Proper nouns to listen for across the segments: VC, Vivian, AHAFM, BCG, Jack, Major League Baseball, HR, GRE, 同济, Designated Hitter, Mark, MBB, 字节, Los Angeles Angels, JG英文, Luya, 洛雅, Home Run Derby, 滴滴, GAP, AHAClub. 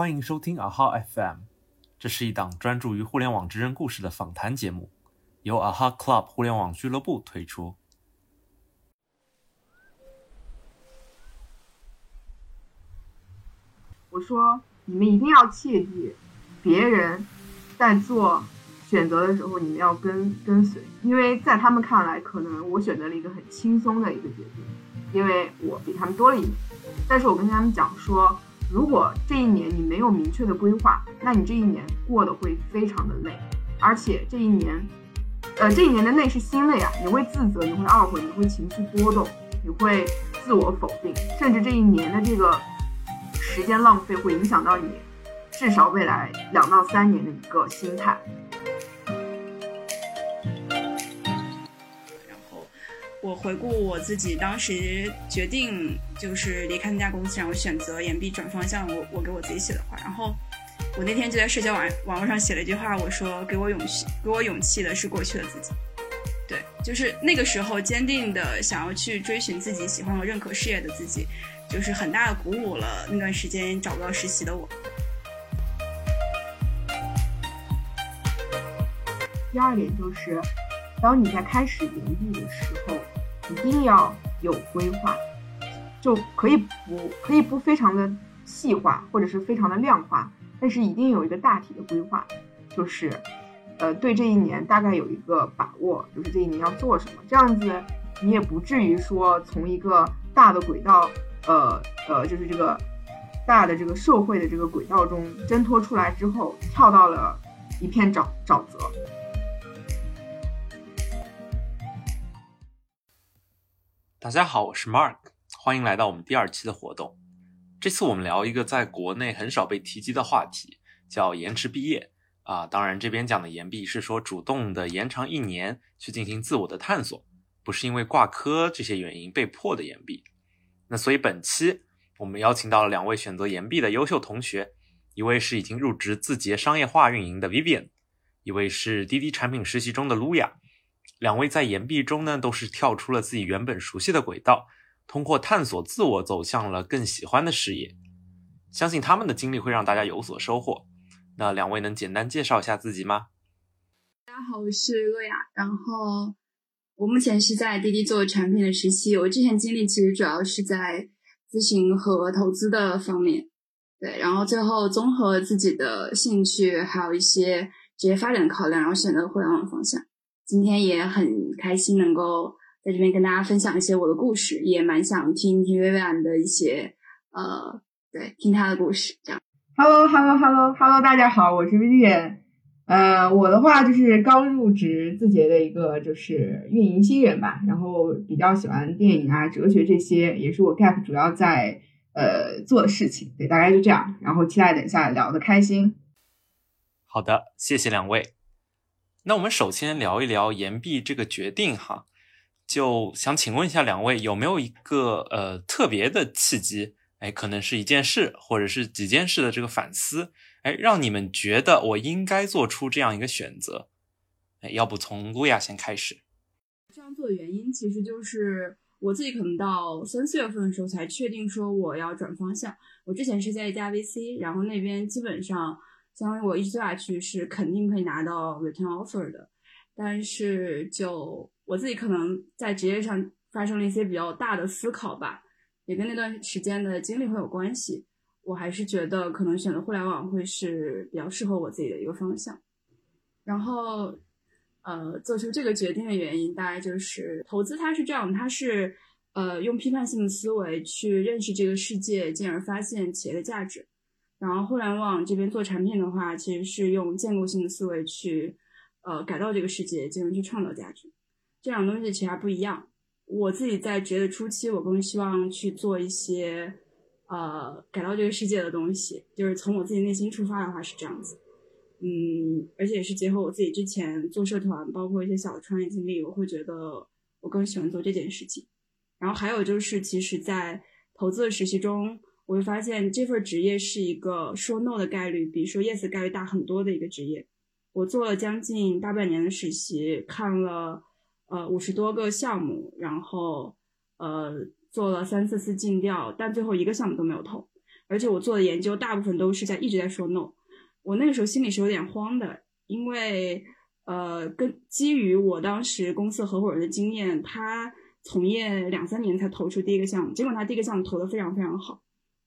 欢迎收听 AHAFM， 这是一档专注于互联网职人故事的访谈节目，由 AHAClub 互联网俱乐部推出。我说，你们一定要切记，别人在做选择的时候，你们要跟随，因为在他们看来，可能我选择了一个很轻松的一个决定，因为我比他们多了一年。但是我跟他们讲说，如果这一年你没有明确的规划，那你这一年过得会非常的累，而且这一年的累是新的呀，你会自责，你会懊悔，你会情绪波动，你会自我否定，甚至这一年的这个时间浪费会影响到你至少未来2到3年的一个心态。我回顾我自己当时决定就是离开那家公司，然后选择延毕转方向，我给我自己写的话，然后我那天就在社交网络上写了一句话，我说给我勇气的是过去的自己。对，就是那个时候坚定的想要去追寻自己喜欢和认可事业的自己，就是很大的鼓舞了那段时间找不到实习的我。第二点就是，当你在开始延毕的时候，一定要有规划，就可以不非常的细化或者是非常的量化，但是一定有一个大体的规划，就是对这一年大概有一个把握，就是这一年要做什么，这样子你也不至于说从一个大的轨道就是这个大的这个社会的这个轨道中挣脱出来之后，跳到了一片沼泽。大家好，我是 Mark， 欢迎来到我们第二期的活动。这次我们聊一个在国内很少被提及的话题，叫延迟毕业啊。当然这边讲的延毕是说主动的延长1年去进行自我的探索，不是因为挂科这些原因被迫的延毕。那所以本期我们邀请到了2位选择延毕的优秀同学，一位是已经入职字节商业化运营的 Vivian， 一位是滴滴产品实习中的 Luya。2位在延毕中呢，都是跳出了自己原本熟悉的轨道，通过探索自我走向了更喜欢的事业。相信他们的经历会让大家有所收获。那2位能简单介绍一下自己吗？大家好，我是洛雅，然后我目前是在滴滴做产品的实习。我之前经历其实主要是在咨询和投资的方面，对，然后最后综合自己的兴趣还有一些职业发展考量，然后选择互联网方向。今天也很开心能够在这边跟大家分享一些我的故事，也蛮想听 Vivian 的一些对，听他的故事这样。Hello， 大家好，我是 Vivian。我的话就是刚入职字节的一个就是运营新人吧，然后比较喜欢电影啊、哲学这些，也是我 GAP 主要在做的事情。对，大概就这样。然后期待等一下聊得开心。好的，谢谢2位。那我们首先聊一聊延毕这个决定哈，就想请问一下2位有没有一个特别的契机，可能是一件事或者是几件事的这个反思，让你们觉得我应该做出这样一个选择。要不从Luya先开始。这样做的原因其实就是我自己可能到3、4月份的时候才确定说我要转方向。我之前是在一家 VC， 然后那边基本上相当于我一直做下去是肯定可以拿到 return offer 的，但是就我自己可能在职业上发生了一些比较大的思考吧，也跟那段时间的经历会有关系，我还是觉得可能选择互联网会是比较适合我自己的一个方向。然后做出这个决定的原因大概就是投资它是这样，它是用批判性的思维去认识这个世界，进而发现企业的价值。然后互联网这边做产品的话，其实是用建构性的思维去改造这个世界，进而去创造价值。这两个东西其实还不一样。我自己在职业的初期，我更希望去做一些改造这个世界的东西，就是从我自己内心出发的话是这样子。而且是结合我自己之前做社团，包括一些小的创业经历，我会觉得我更喜欢做这件事情。然后还有就是其实在投资的实习中，我会发现这份职业是一个说 no 的概率比说 yes 的概率大很多的一个职业。我做了将近大半年的实习，看了50多个项目，然后做了3、4次尽调，但最后一个项目都没有投。而且我做的研究大部分都是一直在说 no。 我那个时候心里是有点慌的，因为基于我当时公司合伙人的经验，他从业2-3年才投出第一个项目，结果他第一个项目投得非常非常好，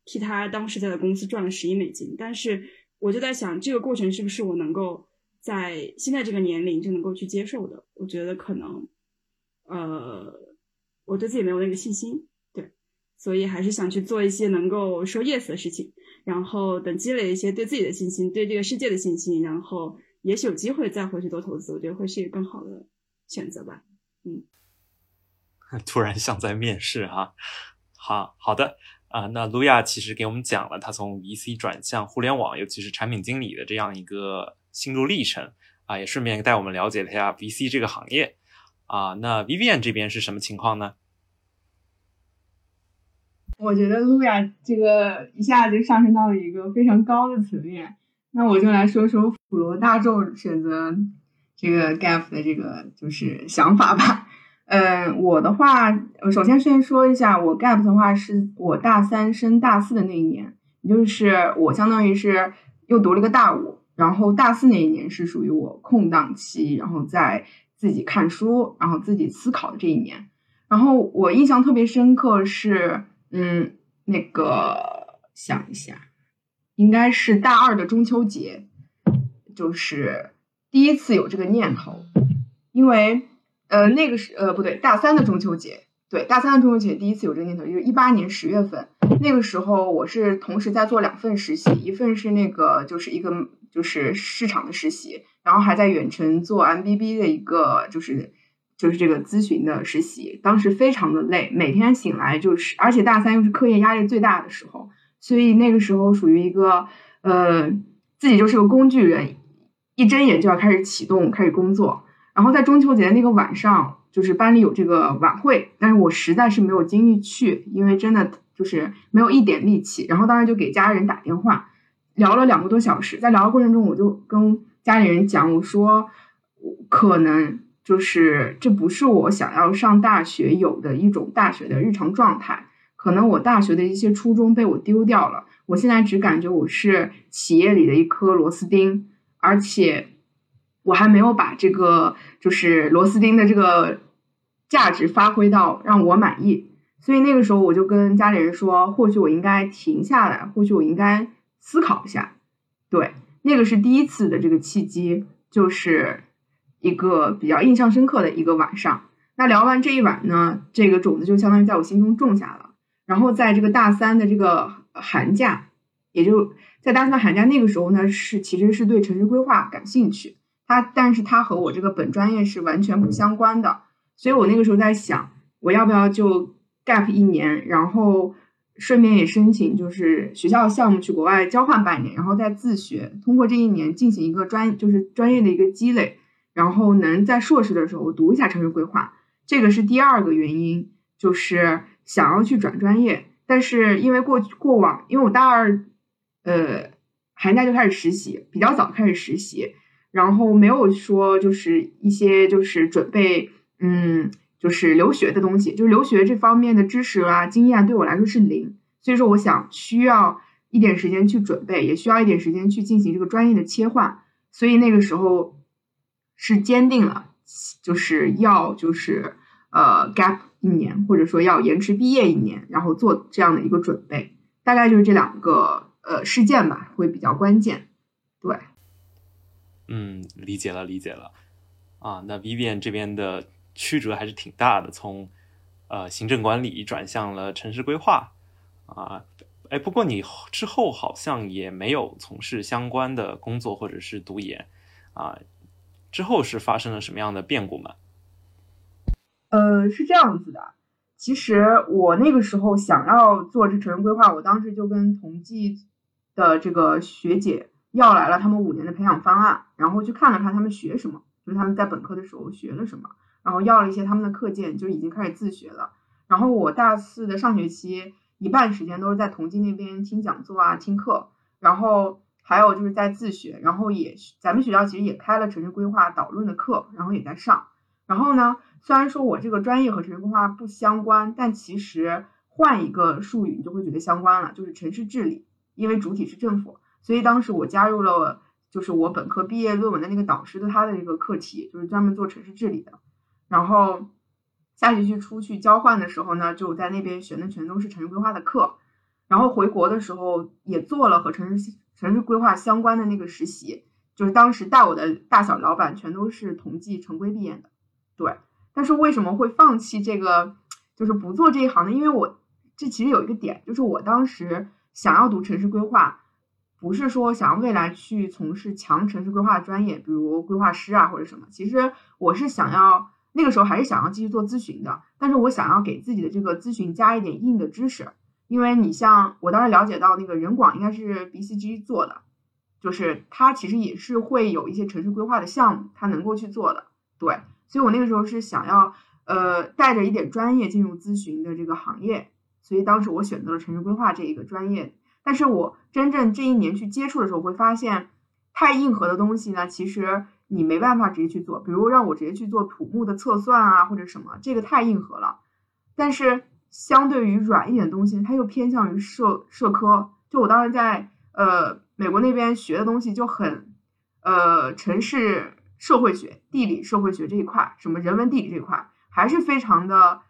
替他当时在公司赚了$11。但是我就在想，这个过程是不是我能够在现在这个年龄就能够去接受的？我觉得可能我对自己没有那个信心，对，所以还是想去做一些能够说 yes 的事情，然后等积累一些对自己的信心，对这个世界的信心，然后也许有机会再回去做投资，我觉得会是一个更好的选择吧。嗯，突然想在面试啊。好的啊，那Luya其实给我们讲了他从 VC 转向互联网，尤其是产品经理的这样一个心路历程啊，也顺便带我们了解了一下 VC 这个行业啊。那 Vivian 这边是什么情况呢？我觉得Luya这个一下就上升到了一个非常高的层面，那我就来说说普罗大众选择这个 GAP 的这个就是想法吧。我的话，首先说一下，我 GAP 的话是我大3升大4的那一年，就是我相当于是又读了个大5，然后大4那一年是属于我空档期，然后在自己看书，然后自己思考的这一年。然后我印象特别深刻是，想一下，应该是大2的中秋节，就是第一次有这个念头，因为。大3的中秋节，对，大3的中秋节第一次有这个念头，就是2018年10月份，那个时候我是同时在做2份实习，一份是就是市场的实习，然后还在远程做 MBB 的一个就是这个咨询的实习，当时非常的累，每天醒来就是，而且大3又是课业压力最大的时候，所以那个时候属于一个自己就是个工具人，一睁眼就要开始启动，开始工作。然后在中秋节那个晚上，就是班里有这个晚会，但是我实在是没有精力去，因为真的就是没有一点力气。然后当时就给家人打电话，聊了2个多小时。在聊的过程中，我就跟家里人讲，我说可能就是这不是我想要上大学有的一种大学的日常状态，可能我大学的一些初衷被我丢掉了。我现在只感觉我是企业里的一颗螺丝钉，而且。我还没有把这个就是螺丝钉的这个价值发挥到让我满意，所以那个时候我就跟家里人说，或许我应该停下来，或许我应该思考一下。对，那个是第一次的这个契机，就是一个比较印象深刻的一个晚上。那聊完这一晚呢，这个种子就相当于在我心中种下了。然后在这个大3的这个寒假，也就在大3寒假那个时候呢，其实是对城市规划感兴趣。但是他和我这个本专业是完全不相关的，所以我那个时候在想，我要不要就 gap 1年，然后顺便也申请就是学校项目去国外交换半年，然后再自学，通过这1年进行一个专业的一个积累，然后能在硕士的时候读一下城市规划。这个是第2个原因，就是想要去转专业。但是因为过往，因为我大2寒假就开始实习，比较早开始实习。然后没有说就是一些就是准备就是留学的东西，就是留学这方面的知识啊经验对我来说是0，所以说我想需要一点时间去准备，也需要一点时间去进行这个专业的切换。所以那个时候是坚定了就是要gap 1年，或者说要延迟毕业1年，然后做这样的一个准备。大概就是这2个事件吧，会比较关键。对。理解了啊。那 Vivian 这边的曲折还是挺大的，从行政管理转向了城市规划啊。不过你之后好像也没有从事相关的工作或者是读研啊，之后是发生了什么样的变故吗？是这样子的，其实我那个时候想要做这城市规划，我当时就跟同济的这个学姐要来了他们5年的培养方案，然后去看了看他们学什么，就是他们在本科的时候学了什么，然后要了一些他们的课件，就已经开始自学了。然后我大4的上学期一半时间都是在同济那边听讲座啊，听课，然后还有就是在自学，然后也咱们学校其实也开了城市规划导论的课，然后也在上。然后呢，虽然说我这个专业和城市规划不相关，但其实换一个术语你就会觉得相关了，就是城市治理。因为主体是政府，所以当时我加入了就是我本科毕业论文的那个导师的他的一个课题，就是专门做城市治理的。然后下学期出去交换的时候呢，就在那边选的全都是城市规划的课，然后回国的时候也做了和城市规划相关的那个实习，就是当时带我的大小老板全都是同济城规毕业的。对，但是为什么会放弃这个就是不做这一行呢？因为我这其实有一个点，就是我当时想要读城市规划，不是说想要未来去从事强城市规划专业，比如规划师啊或者什么，其实我是想要那个时候还是想要继续做咨询的，但是我想要给自己的这个咨询加一点硬的知识。因为你像我当时了解到那个人广应该是 BCG 做的，就是它其实也是会有一些城市规划的项目它能够去做的。对，所以我那个时候是想要带着一点专业进入咨询的这个行业，所以当时我选择了城市规划这一个专业。但是我真正这一年去接触的时候会发现，太硬核的东西呢其实你没办法直接去做，比如让我直接去做土木的测算啊或者什么，这个太硬核了。但是相对于软一点的东西，它又偏向于社科，就我当时在美国那边学的东西就很城市社会学、地理社会学这一块，什么人文地理这一块还是非常的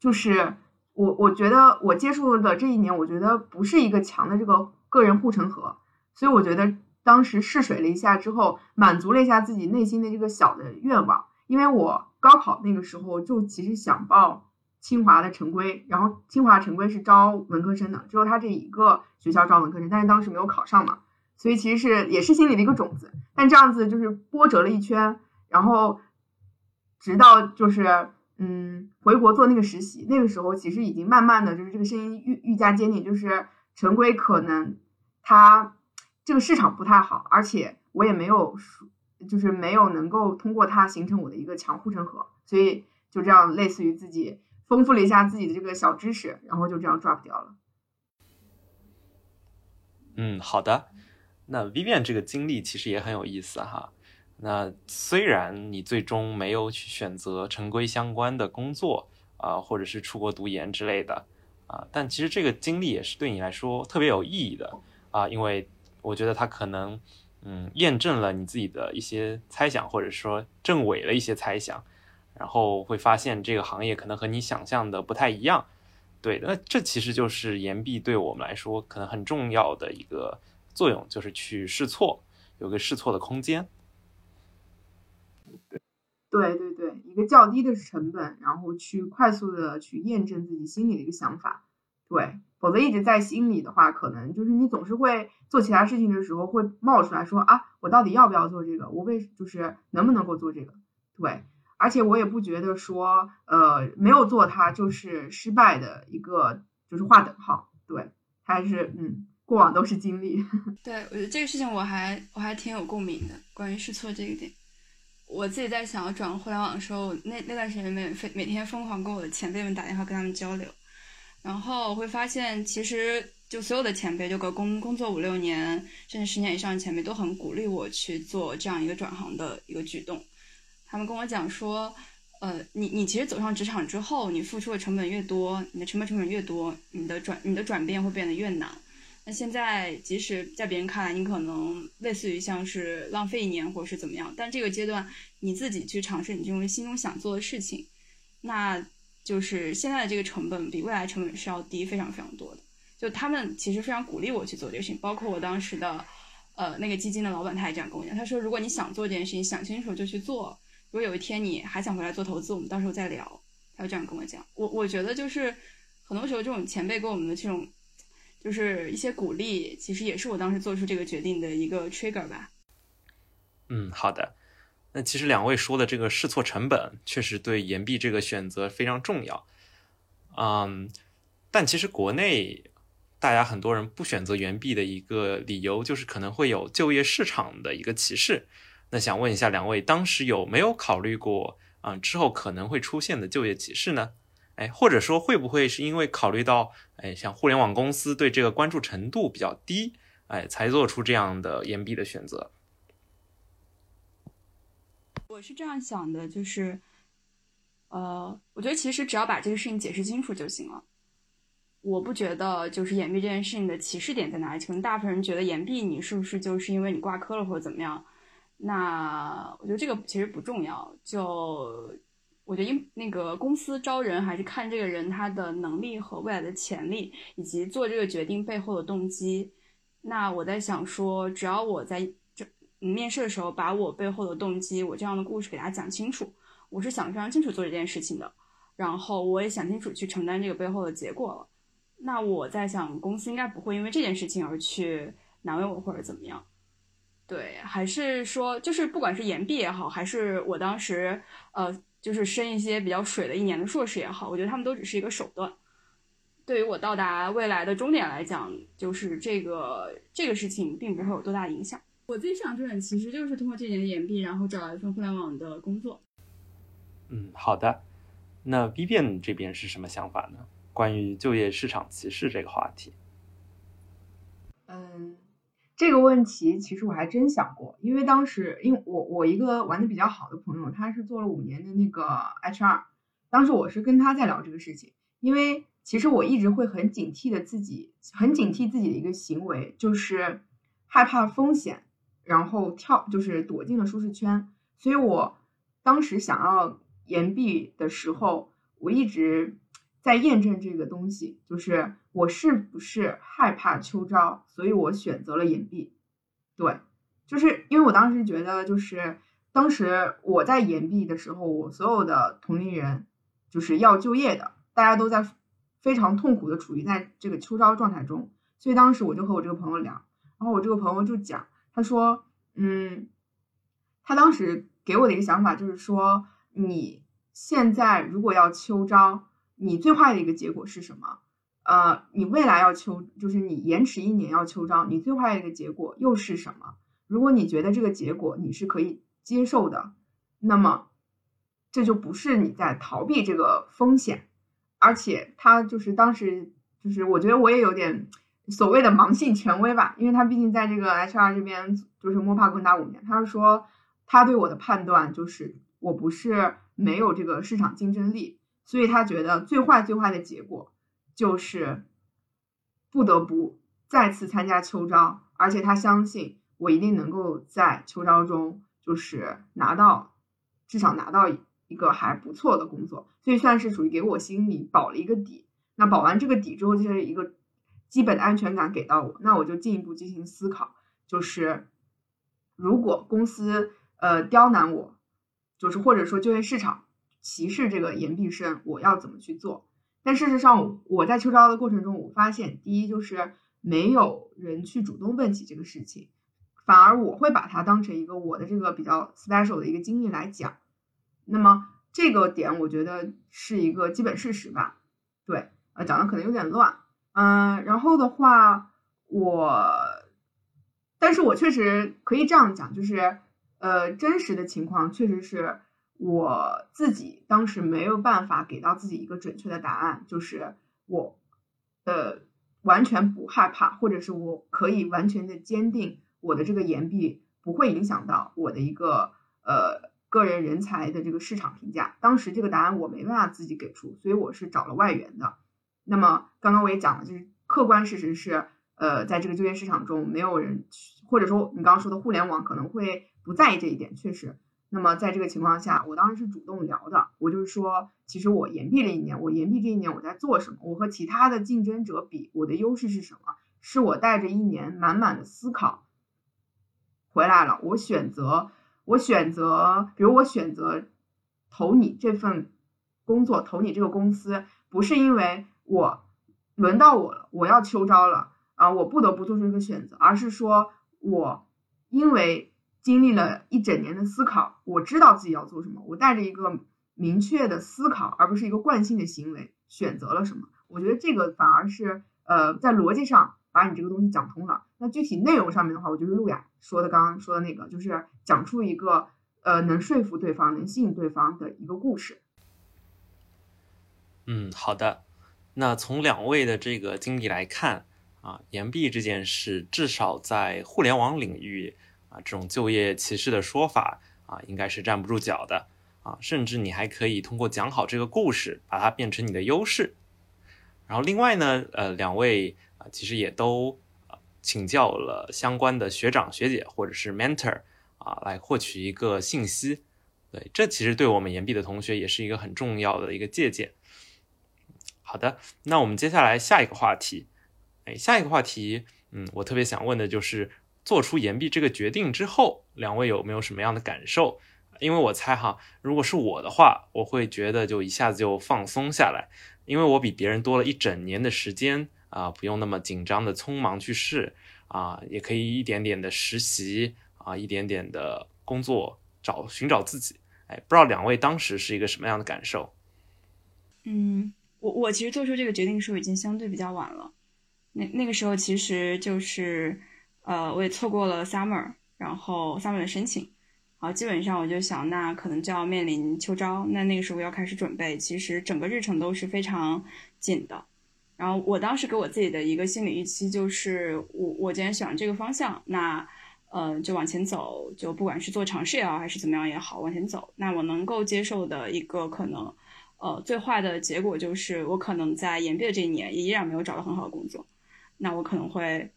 就是我觉得我接触的这一年我觉得不是一个强的这个个人护城河，所以我觉得当时试水了一下之后满足了一下自己内心的这个小的愿望。因为我高考那个时候就其实想报清华的城规，然后清华城规是招文科生的，只有他这一个学校招文科生，但是当时没有考上嘛，所以其实是也是心里的一个种子。但这样子就是波折了一圈，然后直到就是回国做那个实习，那个时候其实已经慢慢的就是这个声音愈加坚定，就是城规可能它这个市场不太好，而且我也没有就是没有能够通过它形成我的一个强护城河，所以就这样类似于自己丰富了一下自己的这个小知识，然后就这样 drop 掉了。好的，那 Vivian 这个经历其实也很有意思哈。那虽然你最终没有去选择城规相关的工作啊，或者是出国读研之类的啊，但其实这个经历也是对你来说特别有意义的啊，因为我觉得它可能验证了你自己的一些猜想，或者说证伪了一些猜想，然后会发现这个行业可能和你想象的不太一样。对，那这其实就是研毕对我们来说可能很重要的一个作用，就是去试错，有个试错的空间。对对对，一个较低的成本，然后去快速的去验证自己心里的一个想法。对，否则一直在心里的话，可能就是你总是会做其他事情的时候会冒出来说啊，我到底要不要做这个，我就是能不能够做这个。对，而且我也不觉得说没有做它就是失败的一个就是划等号。对，还是过往都是经历。对，我觉得这个事情我还挺有共鸣的，关于试错这一点。我自己在想要转互联网的时候，那段时间每天疯狂跟我的前辈们打电话跟他们交流，然后我会发现其实就所有的前辈，就个工作5-6年甚至10年以上的前辈都很鼓励我去做这样一个转行的一个举动。他们跟我讲说你其实走上职场之后，你付出的成本越多，你的成本越多，你的转变会变得越难。那现在即使在别人看来你可能类似于像是浪费1年或者是怎么样，但这个阶段你自己去尝试你心中想做的事情，那就是现在的这个成本比未来成本是要低非常非常多的。就他们其实非常鼓励我去做这个事情，包括我当时的那个基金的老板他也这样跟我讲，他说如果你想做这件事情想清楚就去做，如果有一天你还想回来做投资我们到时候再聊，他就这样跟我讲。我觉得就是很多时候这种前辈给我们的这种就是一些鼓励，其实也是我当时做出这个决定的一个 trigger 吧。好的。那其实两位说的这个试错成本确实对研毕这个选择非常重要。但其实国内大家很多人不选择研毕的一个理由就是可能会有就业市场的一个歧视。那想问一下两位，当时有没有考虑过之后可能会出现的就业歧视呢？或者说会不会是因为考虑到像互联网公司对这个关注程度比较低才做出这样的研毕的选择？我是这样想的，就是我觉得其实只要把这个事情解释清楚就行了。我不觉得就是延毕这件事情的起始点在哪里，可能大部分人觉得延毕你是不是就是因为你挂科了或者怎么样，那我觉得这个其实不重要，就我觉得那个公司招人还是看这个人他的能力和未来的潜力，以及做这个决定背后的动机。那我在想说，只要我在面试的时候把我背后的动机，我这样的故事给大家讲清楚，我是想非常清楚做这件事情的，然后我也想清楚去承担这个背后的结果了。那我在想，公司应该不会因为这件事情而去难为我或者怎么样。对，还是说，就是不管是延毕也好，还是我当时就是申一些比较水的一年的硕士也好，我觉得他们都只是一个手段。对于我到达未来的终点来讲，就是这个事情并不会有多大影响。我自己想准其实就是通过这年的延毕，然后找来一份互联网的工作。好的。那 Vivian 这边是什么想法呢？关于就业市场歧视这个话题。这个问题其实我还真想过，因为当时因为我一个玩的比较好的朋友，他是做了5年的那个 HR， 当时我是跟他在聊这个事情，因为其实我一直会很警惕自己的一个行为，就是害怕风险，然后就是躲进了舒适圈，所以我当时想要延毕的时候，我一直在验证这个东西，就是我是不是害怕秋招，所以我选择了延毕。对，就是因为我当时觉得，就是当时我在延毕的时候，我所有的同龄人就是要就业的，大家都在非常痛苦的处于在这个秋招状态中，所以当时我就和我这个朋友聊，然后我这个朋友就讲，他说他当时给我的一个想法就是说，你现在如果要秋招，你最坏的一个结果是什么？你未来要就是你延迟1年要秋招，你最坏的一个结果又是什么？如果你觉得这个结果你是可以接受的，那么这就不是你在逃避这个风险。而且他就是当时就是我觉得我也有点所谓的盲信权威吧，因为他毕竟在这个 HR 这边就是摸爬滚打5年，他说他对我的判断就是我不是没有这个市场竞争力，所以他觉得最坏的结果就是不得不再次参加秋招，而且他相信我一定能够在秋招中就是至少拿到一个还不错的工作，所以算是属于给我心里保了一个底。那保完这个底之后，就是一个基本的安全感给到我，那我就进一步进行思考，就是如果公司刁难我，就是或者说就业市场歧视这个延毕生，我要怎么去做。但事实上我在秋招的过程中，我发现第一就是没有人去主动问起这个事情，反而我会把它当成一个我的这个比较 special 的一个经历来讲，那么这个点我觉得是一个基本事实吧。对，讲的可能有点乱，然后的话但是我确实可以这样讲，就是真实的情况确实是我自己当时没有办法给到自己一个准确的答案，就是我完全不害怕，或者是我可以完全的坚定我的这个延毕不会影响到我的一个个人人才的这个市场评价。当时这个答案我没办法自己给出，所以我是找了外援的。那么刚刚我也讲了，就是客观事实是在这个就业市场中没有人，或者说你刚刚说的互联网可能会不在意这一点，确实。那么在这个情况下，我当时是主动聊的，我就是说其实我延毕了1年，我延毕这1年我在做什么，我和其他的竞争者比我的优势是什么，是我带着1年满满的思考回来了，我选择投你这份工作，投你这个公司，不是因为我轮到我了，我要秋招了啊，我不得不做出这个选择，而是说我因为经历了1整年的思考，我知道自己要做什么，我带着一个明确的思考，而不是一个惯性的行为选择了什么。我觉得这个反而是在逻辑上把你这个东西讲通了。那具体内容上面的话，我就是Luya说的刚刚说的那个，就是讲出一个能说服对方、能吸引对方的一个故事。好的。那从2位的这个经历来看啊，延毕这件事至少在互联网领域啊，这种就业歧视的说法啊，应该是站不住脚的啊，甚至你还可以通过讲好这个故事，把它变成你的优势。然后另外呢，两位其实也都请教了相关的学长学姐或者是 mentor 来获取一个信息。对，这其实对我们延毕的同学也是一个很重要的一个借鉴。好的，那我们接下来下一个话题。下一个话题，我特别想问的就是做出延毕这个决定之后，两位有没有什么样的感受？因为我猜哈，如果是我的话，我会觉得就一下子就放松下来，因为我比别人多了一整年的时间啊，不用那么紧张的匆忙去试啊，也可以一点点的实习啊，一点点的工作寻找自己。不知道两位当时是一个什么样的感受？我其实做出这个决定的时候已经相对比较晚了，那个时候其实就是我也错过了 summer， 然后 summer 的申请，然后基本上我就想，那可能就要面临秋招，那个时候要开始准备，其实整个日程都是非常紧的。然后我当时给我自己的一个心理预期就是我既然选了这个方向，那就往前走，就不管是做尝试也好还是怎么样也好，往前走。那我能够接受的一个可能最坏的结果就是我可能在延毕的这一年也依然没有找到很好的工作，那我可能会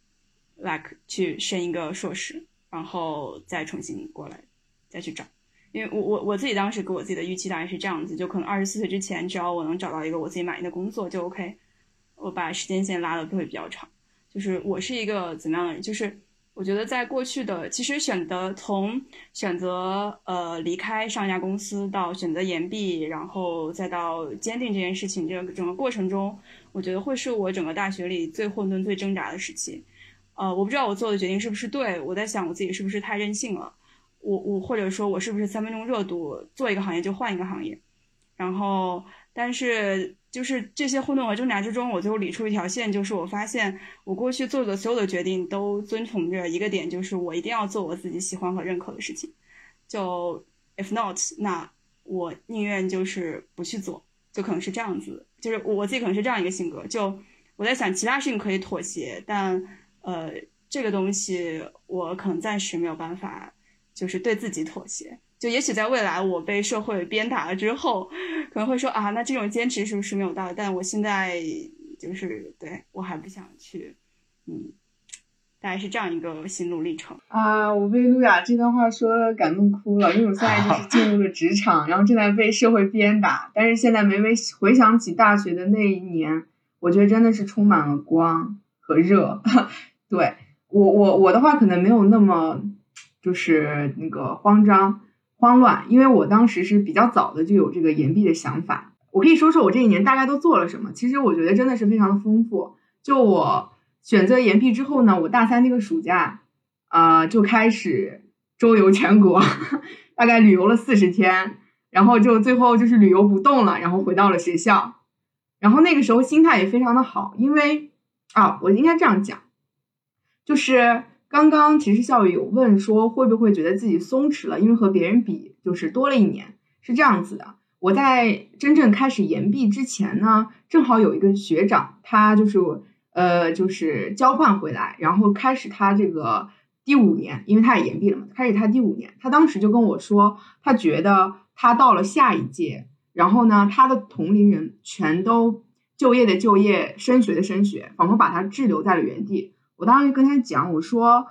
去申一个硕士，然后再重新过来再去找。因为我自己当时给我自己的预期大概是这样子，就可能24岁之前只要我能找到一个我自己满意的工作就 OK，我把时间线拉的会比较长。就是我是一个怎么样的人，就是我觉得在过去的其实从选择离开上一家公司到选择延毕，然后再到坚定这件事情，这个整个过程中我觉得会是我整个大学里最混沌最挣扎的时期。我不知道我做的决定是不是对，我在想我自己是不是太任性了，我或者说我是不是3分钟热度，做一个行业就换一个行业。然后但是就是这些混沌和挣扎之中，我最后理出一条线，就是我发现我过去做的所有的决定都遵从着一个点，就是我一定要做我自己喜欢和认可的事情，就 if not 那我宁愿就是不去做，就可能是这样子，就是我自己可能是这样一个性格。就我在想其他事情可以妥协，但这个东西我可能暂时没有办法就是对自己妥协。就也许在未来我被社会鞭打了之后可能会说啊，那这种坚持是不是没有道理，但我现在就是对我还不想去。大概是这样一个心路历程啊。我被Luya这段话说了感动哭了，因为我现在就是进入了职场，然后正在被社会鞭打，但是现在每每回想起大学的那一年，我觉得真的是充满了光和热。对，我的话可能没有那么就是那个慌乱，因为我当时是比较早的就有这个延毕的想法。我可以说说我这一年大概都做了什么，其实我觉得真的是非常的丰富。就我选择延毕之后呢，我大三那个暑假就开始周游全国，大概旅游了40天，然后就最后就是旅游不动了，然后回到了学校。然后那个时候心态也非常的好，因为我应该这样讲，就是刚刚其实校友有问说会不会觉得自己松弛了，因为和别人比就是多了一年。是这样子的，我在真正开始延毕之前呢，正好有一个学长他就是交换回来，然后开始他这个第5年，因为他也延毕了嘛，开始他第5年。他当时就跟我说他觉得他到了下一届，然后呢他的同龄人全都就业的就业，升学的升学，仿佛把他滞留在了原地。我当时跟他讲，我说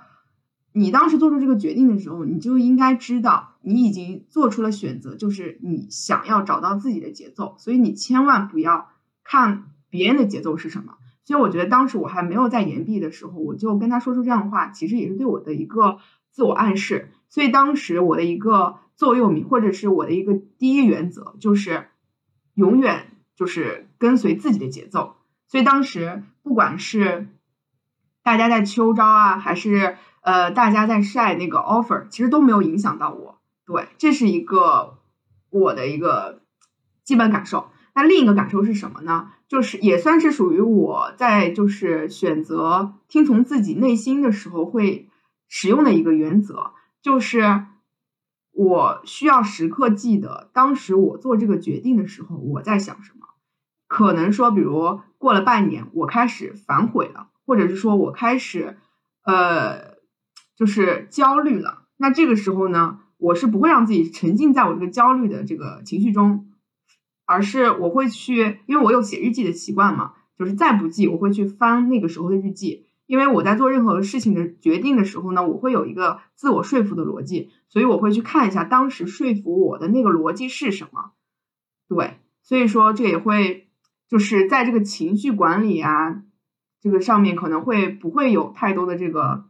你当时做出这个决定的时候，你就应该知道你已经做出了选择，就是你想要找到自己的节奏，所以你千万不要看别人的节奏是什么。所以我觉得当时我还没有在延毕的时候，我就跟他说出这样的话，其实也是对我的一个自我暗示。所以当时我的一个座右铭或者是我的一个第一原则就是永远就是跟随自己的节奏。所以当时不管是大家在秋招啊，还是大家在晒那个 offer， 其实都没有影响到我。对，这是一个我的一个基本感受。那另一个感受是什么呢？就是也算是属于我在就是选择听从自己内心的时候会使用的一个原则，就是我需要时刻记得当时我做这个决定的时候我在想什么。可能说比如过了半年我开始反悔了，或者是说我开始就是焦虑了，那这个时候呢我是不会让自己沉浸在我这个焦虑的这个情绪中，而是我会去，因为我有写日记的习惯嘛，就是再不济我会去翻那个时候的日记，因为我在做任何事情的决定的时候呢，我会有一个自我说服的逻辑，所以我会去看一下当时说服我的那个逻辑是什么。对，所以说这也会就是在这个情绪管理啊这个上面可能会不会有太多的这个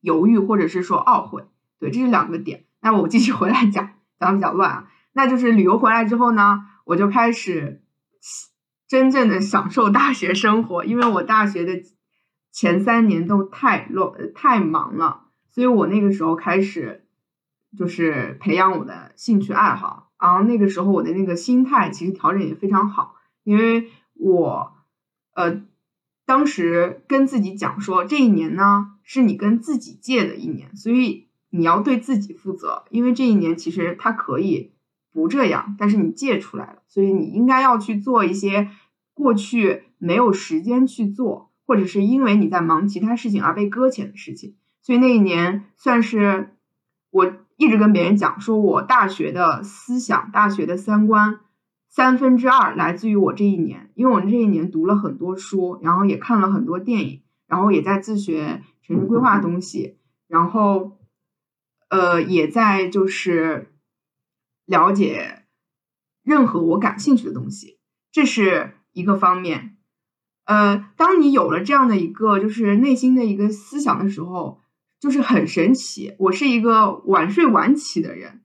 犹豫或者是说懊悔。对，这是两个点。那我继续回来讲，讲比较乱啊。那就是旅游回来之后呢，我就开始真正的享受大学生活，因为我大学的前3年都太忙了，所以我那个时候开始就是培养我的兴趣爱好，然后那个时候我的那个心态其实调整也非常好，因为我当时跟自己讲说，这一年呢是你跟自己借的一年，所以你要对自己负责，因为这一年其实它可以不这样，但是你借出来了，所以你应该要去做一些过去没有时间去做，或者是因为你在忙其他事情而被搁浅的事情。所以那一年算是我一直跟别人讲说，我大学的思想，大学的三观2/3来自于我这一年，因为我这一年读了很多书，然后也看了很多电影，然后也在自学城市规划的东西，然后也在就是了解任何我感兴趣的东西，这是一个方面。当你有了这样的一个就是内心的一个思想的时候，就是很神奇。我是一个晚睡晚起的人，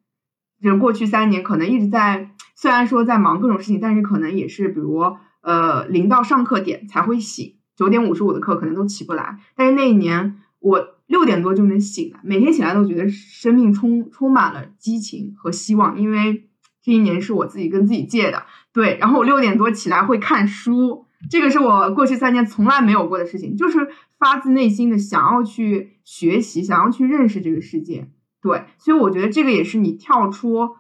就是过去3年可能一直在，虽然说在忙各种事情，但是可能也是比如临到上课点才会醒，9:55的课可能都起不来，但是那一年我6点多就能醒来，每天醒来都觉得生命充满了激情和希望，因为这一年是我自己跟自己借的。对，然后我6点多起来会看书，这个是我过去3年从来没有过的事情，就是发自内心的想要去学习，想要去认识这个世界。对，所以我觉得这个也是你跳出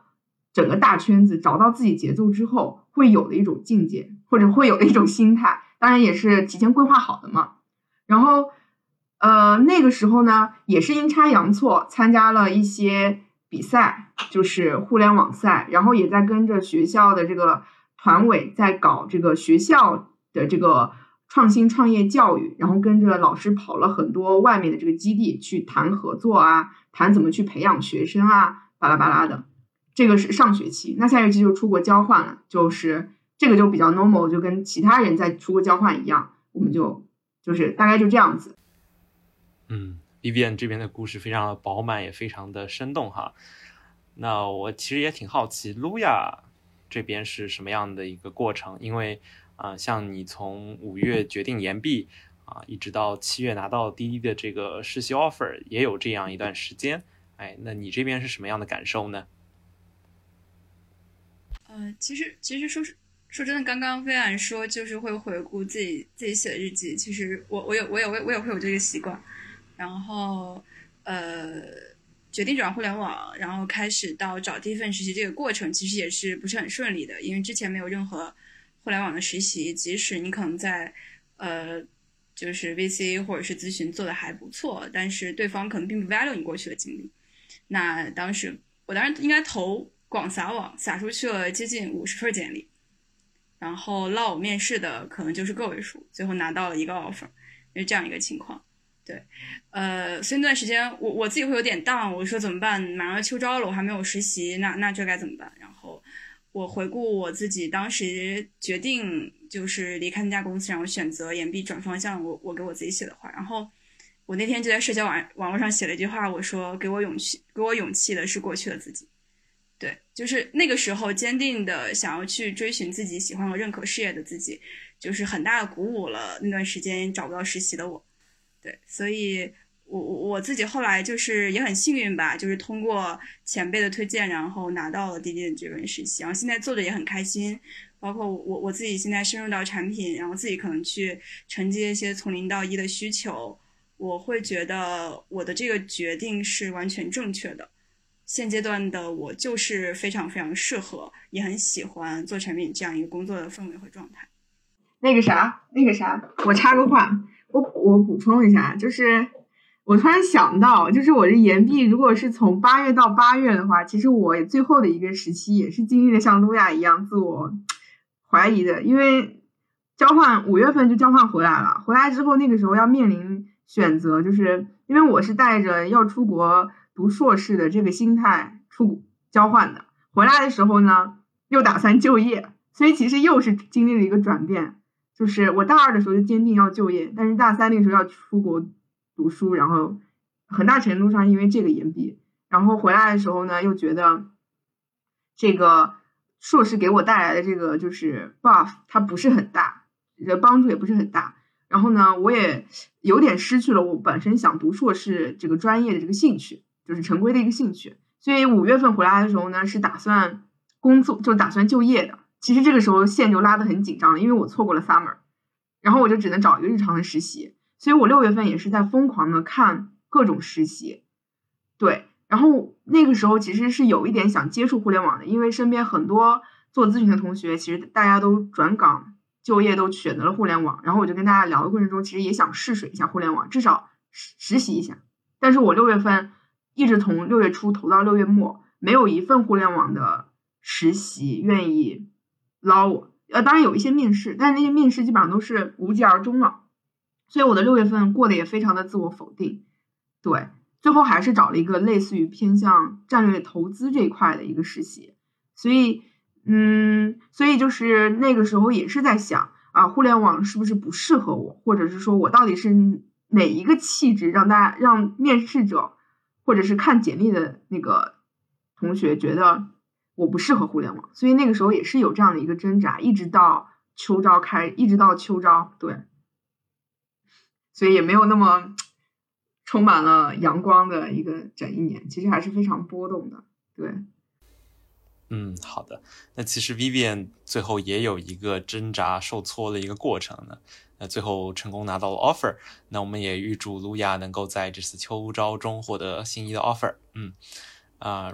整个大圈子，找到自己节奏之后会有的一种境界，或者会有的一种心态，当然也是提前规划好的嘛。然后那个时候呢也是阴差阳错参加了一些比赛，就是互联网赛，然后也在跟着学校的这个团委在搞这个学校的这个创新创业教育，然后跟着老师跑了很多外面的这个基地去谈合作啊，谈怎么去培养学生啊，巴拉巴拉的。这个是上学期，那下学期就出国交换了，就是这个就比较 normal， 就跟其他人在出国交换一样，我们就是大概就这样子。嗯， Vivian 这边的故事非常的饱满，也非常的生动哈。那我其实也挺好奇 Luya 这边是什么样的一个过程，因为像你从5月决定延毕一直到7月拿到滴滴的这个实习 offer， 也有这样一段时间。哎，那你这边是什么样的感受呢？其实说真的，刚刚飞安说就是会回顾自己写的日记，其实我也会有这个习惯。然后决定转互联网，然后开始到找第一份实习这个过程，其实也是不是很顺利的，因为之前没有任何互联网的实习，即使你可能在就是 VC 或者是咨询做的还不错，但是对方可能并不 value 你过去的经历。那我当时应该投广撒网，撒出去了接近50份简历，然后落我面试的可能就是个位数，最后拿到了一个 offer， 就是这样一个情况。对，所以那段时间我自己会有点down，我说怎么办？马上要秋招了，我还没有实习，那这该怎么办？然后我回顾我自己当时决定就是离开那家公司，然后选择延毕转方向，我给我自己写的话，然后我那天就在社交网络上写了一句话，我说给我勇气的是过去的自己。对，就是那个时候坚定的想要去追寻自己喜欢和认可事业的自己，就是很大的鼓舞了那段时间找不到实习的我。对，所以我自己后来就是也很幸运吧，就是通过前辈的推荐，然后拿到了滴滴的这份实习，然后现在做的也很开心，包括我自己现在深入到产品，然后自己可能去承接一些从0到1的需求，我会觉得我的这个决定是完全正确的。现阶段的我就是非常非常适合，也很喜欢做产品这样一个工作的氛围和状态。那个啥，我插个话，我补充一下，就是我突然想到，就是我这延毕如果是从8月到8月的话，其实我最后的一个时期也是经历了像Luya一样自我怀疑的，因为交换5月份就交换回来了，回来之后那个时候要面临选择，就是因为我是带着要出国读硕士的这个心态出交换的，回来的时候呢又打算就业，所以其实又是经历了一个转变，就是我大二的时候就坚定要就业，但是大三那个时候要出国读书，然后很大程度上因为这个延毕，然后回来的时候呢又觉得这个硕士给我带来的这个就是 buff 它不是很大，帮助也不是很大，然后呢我也有点失去了我本身想读硕士这个专业的这个兴趣，就是成规的一个兴趣，所以5月份回来的时候呢是打算工作，就打算就业的，其实这个时候线就拉得很紧张了，因为我错过了 summer， 然后我就只能找一个日常的实习，所以我6月份也是在疯狂的看各种实习，对，然后那个时候其实是有一点想接触互联网的，因为身边很多做咨询的同学其实大家都转岗就业都选择了互联网，然后我就跟大家聊的过程中其实也想试水一下互联网，至少实习一下，但是我6月份一直从6月初投到6月末，没有一份互联网的实习愿意捞我，当然有一些面试，但是那些面试基本上都是无疾而终了，所以我的6月份过得也非常的自我否定，对，最后还是找了一个类似于偏向战略投资这一块的一个实习，所以就是那个时候也是在想啊，互联网是不是不适合我，或者是说我到底是哪一个气质让面试者或者是看简历的那个同学觉得我不适合互联网，所以那个时候也是有这样的一个挣扎，一直到秋招，对，所以也没有那么充满了阳光的一个整一年，其实还是非常波动的，对。好的，那其实 Vivian 最后也有一个挣扎受挫的一个过程呢，那最后成功拿到了 offer， 那我们也预祝Luya能够在这次秋招中获得心仪的 offer。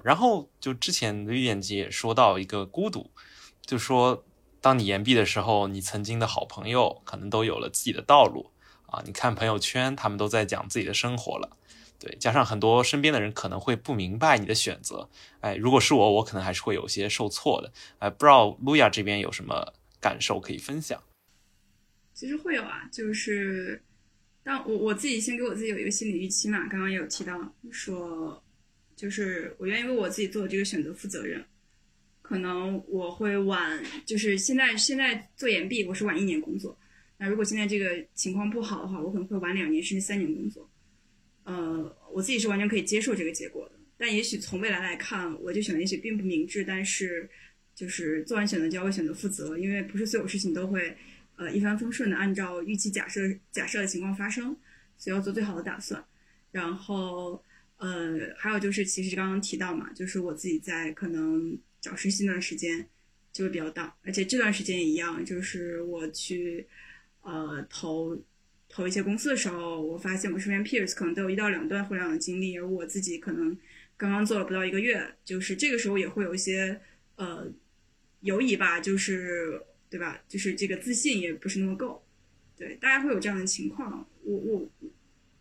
然后就之前的Vivian姐也说到一个孤独，就说当你延毕的时候，你曾经的好朋友可能都有了自己的道路啊，你看朋友圈他们都在讲自己的生活了，对，加上很多身边的人可能会不明白你的选择，如果是我可能还是会有些受挫的，不知道Luya这边有什么感受可以分享？其实会有啊，就是但我自己先给我自己有一个心理预期嘛，刚刚也有提到说。就是我愿意为我自己做的这个选择负责任，可能我会晚，就是现在做延毕，我是晚1年工作。那如果现在这个情况不好的话，我可能会晚2年甚至3年工作。我自己是完全可以接受这个结果的，但也许从未来来看，我这选择也许并不明智，但是就是做完选择就要为选择负责，因为不是所有事情都会一帆风顺的按照预期假设的情况发生，所以要做最好的打算。然后。还有就是其实刚刚提到嘛，就是我自己在可能找实习那段时间就会比较大，而且这段时间也一样，就是我去投一些公司的时候，我发现我身边 peers 可能都有1到2段互联网的经历，而我自己可能刚刚做了不到1个月，就是这个时候也会有一些犹疑吧，就是对吧，就是这个自信也不是那么够，对，大家会有这样的情况。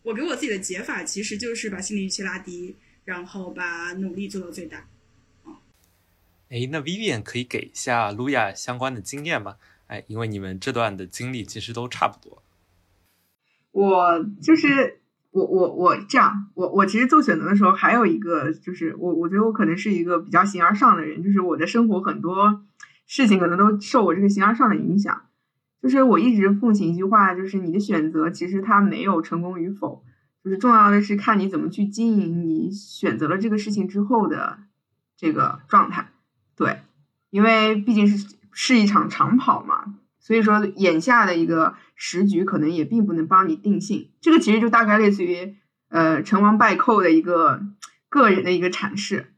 我给我自己的解法其实就是把心理预期拉低，然后把努力做到最大。那 Vivian 可以给一下 Luya 相关的经验吗？因为你们这段的经历其实都差不多。我其实做选择的时候还有一个，就是我觉得我可能是一个比较形而上的人，就是我的生活很多事情可能都受我这个形而上的影响。就是我一直奉行一句话，就是你的选择其实它没有成功与否，就是重要的是看你怎么去经营你选择了这个事情之后的这个状态，对，因为毕竟是一场长跑嘛，所以说眼下的一个时局可能也并不能帮你定性，这个其实就大概类似于成王败寇的一个个人的一个阐释。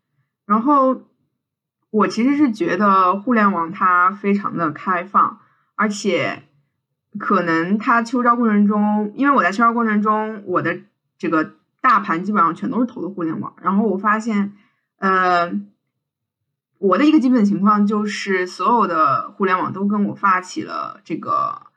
然后我其实是觉得互联网它非常的开放，而且可能他秋招过程中，因为我在秋招过程中我的这个大盘基本上全都是投的互联网，然后我发现我的一个基本情况就是所有的互联网都跟我发起了这个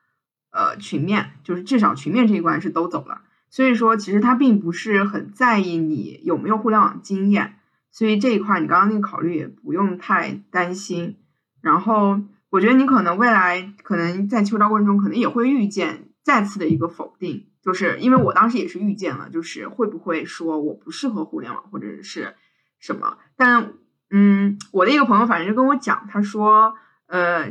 群面，就是至少群面这一关是都走了，所以说其实他并不是很在意你有没有互联网经验，所以这一块你刚刚那个考虑也不用太担心。然后我觉得你可能未来可能在秋招过程中可能也会遇见再次的一个否定，就是因为我当时也是遇见了，就是会不会说我不适合互联网或者是什么，但我的一个朋友反正就跟我讲，他说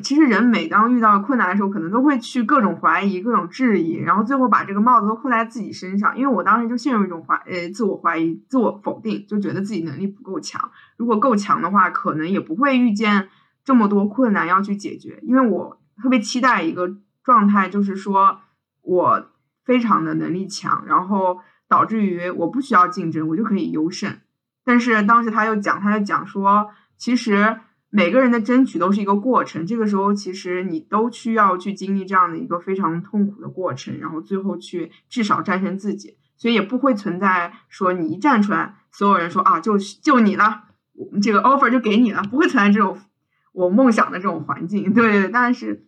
其实人每当遇到困难的时候，可能都会去各种怀疑各种质疑，然后最后把这个帽子都扣在自己身上。因为我当时就陷入一种自我怀疑自我否定，就觉得自己能力不够强，如果够强的话可能也不会遇见这么多困难要去解决。因为我特别期待一个状态，就是说我非常的能力强，然后导致于我不需要竞争，我就可以优胜。但是当时他又讲说，其实每个人的争取都是一个过程，这个时候其实你都需要去经历这样的一个非常痛苦的过程，然后最后去至少战胜自己。所以也不会存在说你一站出来所有人说啊就你了，这个 offer 就给你了，不会存在这种我梦想的这种环境。对，但是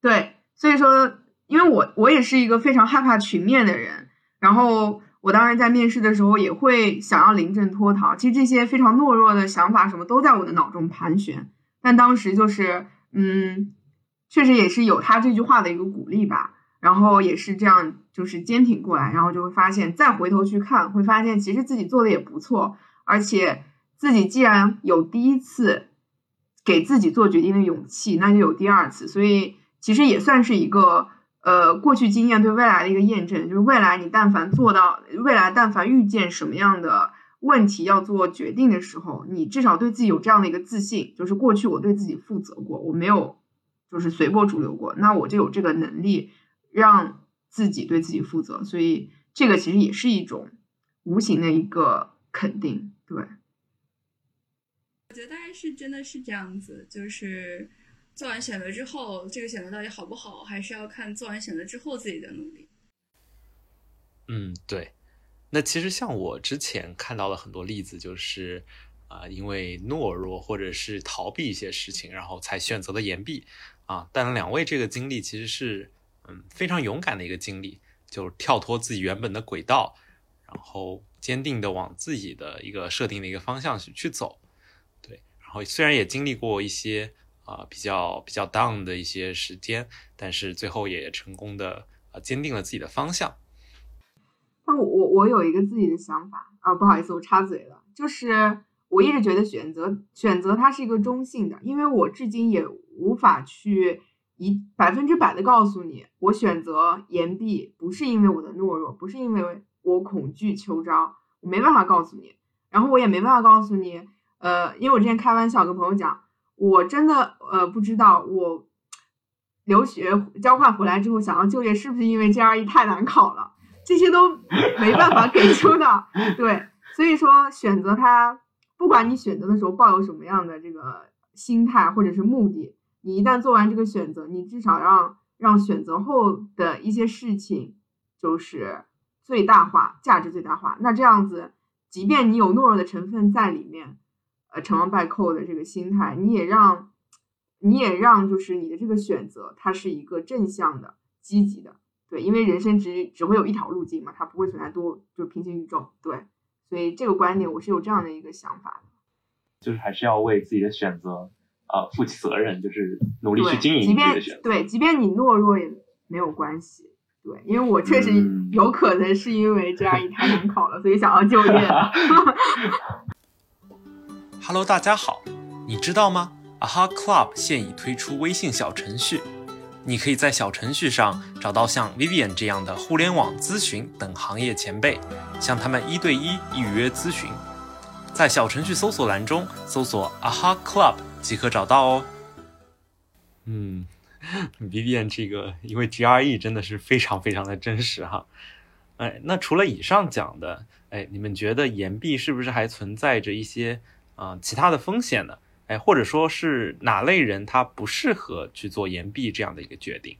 对，所以说因为我也是一个非常害怕群面的人，然后我当时在面试的时候也会想要临阵脱逃，其实这些非常懦弱的想法什么都在我的脑中盘旋。但当时就是确实也是有他这句话的一个鼓励吧，然后也是这样就是坚挺过来，然后就会发现再回头去看会发现其实自己做的也不错，而且自己既然有第一次给自己做决定的勇气，那就有第二次。所以其实也算是一个过去经验对未来的一个验证，就是未来但凡遇见什么样的问题要做决定的时候，你至少对自己有这样的一个自信，就是过去我对自己负责过，我没有就是随波逐流过，那我就有这个能力让自己对自己负责。所以这个其实也是一种无形的一个肯定。对，我觉得大概是真的是这样子，就是做完选择之后，这个选择到底好不好，还是要看做完选择之后自己的努力。对。那其实像我之前看到了很多例子，就是因为懦弱或者是逃避一些事情，然后才选择了延毕啊。但两位这个经历其实是非常勇敢的一个经历，就跳脱自己原本的轨道，然后坚定的往自己的一个设定的一个方向去走。对，然后虽然也经历过一些比较 down 的一些时间，但是最后也成功的坚定了自己的方向。但我有一个自己的想法啊，不好意思，我插嘴了。就是我一直觉得选择它是一个中性的，因为我至今也无法去100%的告诉你，我选择延毕不是因为我的懦弱，不是因为我恐惧秋招，我没办法告诉你。然后我也没办法告诉你，因为我之前开玩笑跟朋友讲。我真的不知道我留学交换回来之后想要就业是不是因为 GRE 太难考了，这些都没办法给出的。对，所以说选择它，不管你选择的时候抱有什么样的这个心态或者是目的，你一旦做完这个选择，你至少让选择后的一些事情就是最大化，价值最大化。那这样子即便你有懦弱的成分在里面，成王败寇的这个心态，你也让就是你的这个选择它是一个正向的积极的。对，因为人生只会有一条路径嘛，它不会存在多就平行宇宙。对，所以这个观点我是有这样的一个想法的，就是还是要为自己的选择负起责任，就是努力去经营自己的选择。对，即便你懦弱也没有关系。对，因为我确实有可能是因为这样一太难考了所以想要就业。Hello， 大家好，你知道吗 ？AHAClub 现已推出微信小程序，你可以在小程序上找到像 Vivian 这样的互联网咨询等行业前辈，向他们1对1预约咨询。在小程序搜索栏中搜索 AHAClub 即可找到哦。Vivian 这个因为 GRE 真的是非常非常的真实哈。那除了以上讲的，你们觉得延毕是不是还存在着一些？其他的风险呢？或者说是哪类人他不适合去做延毕这样的一个决定？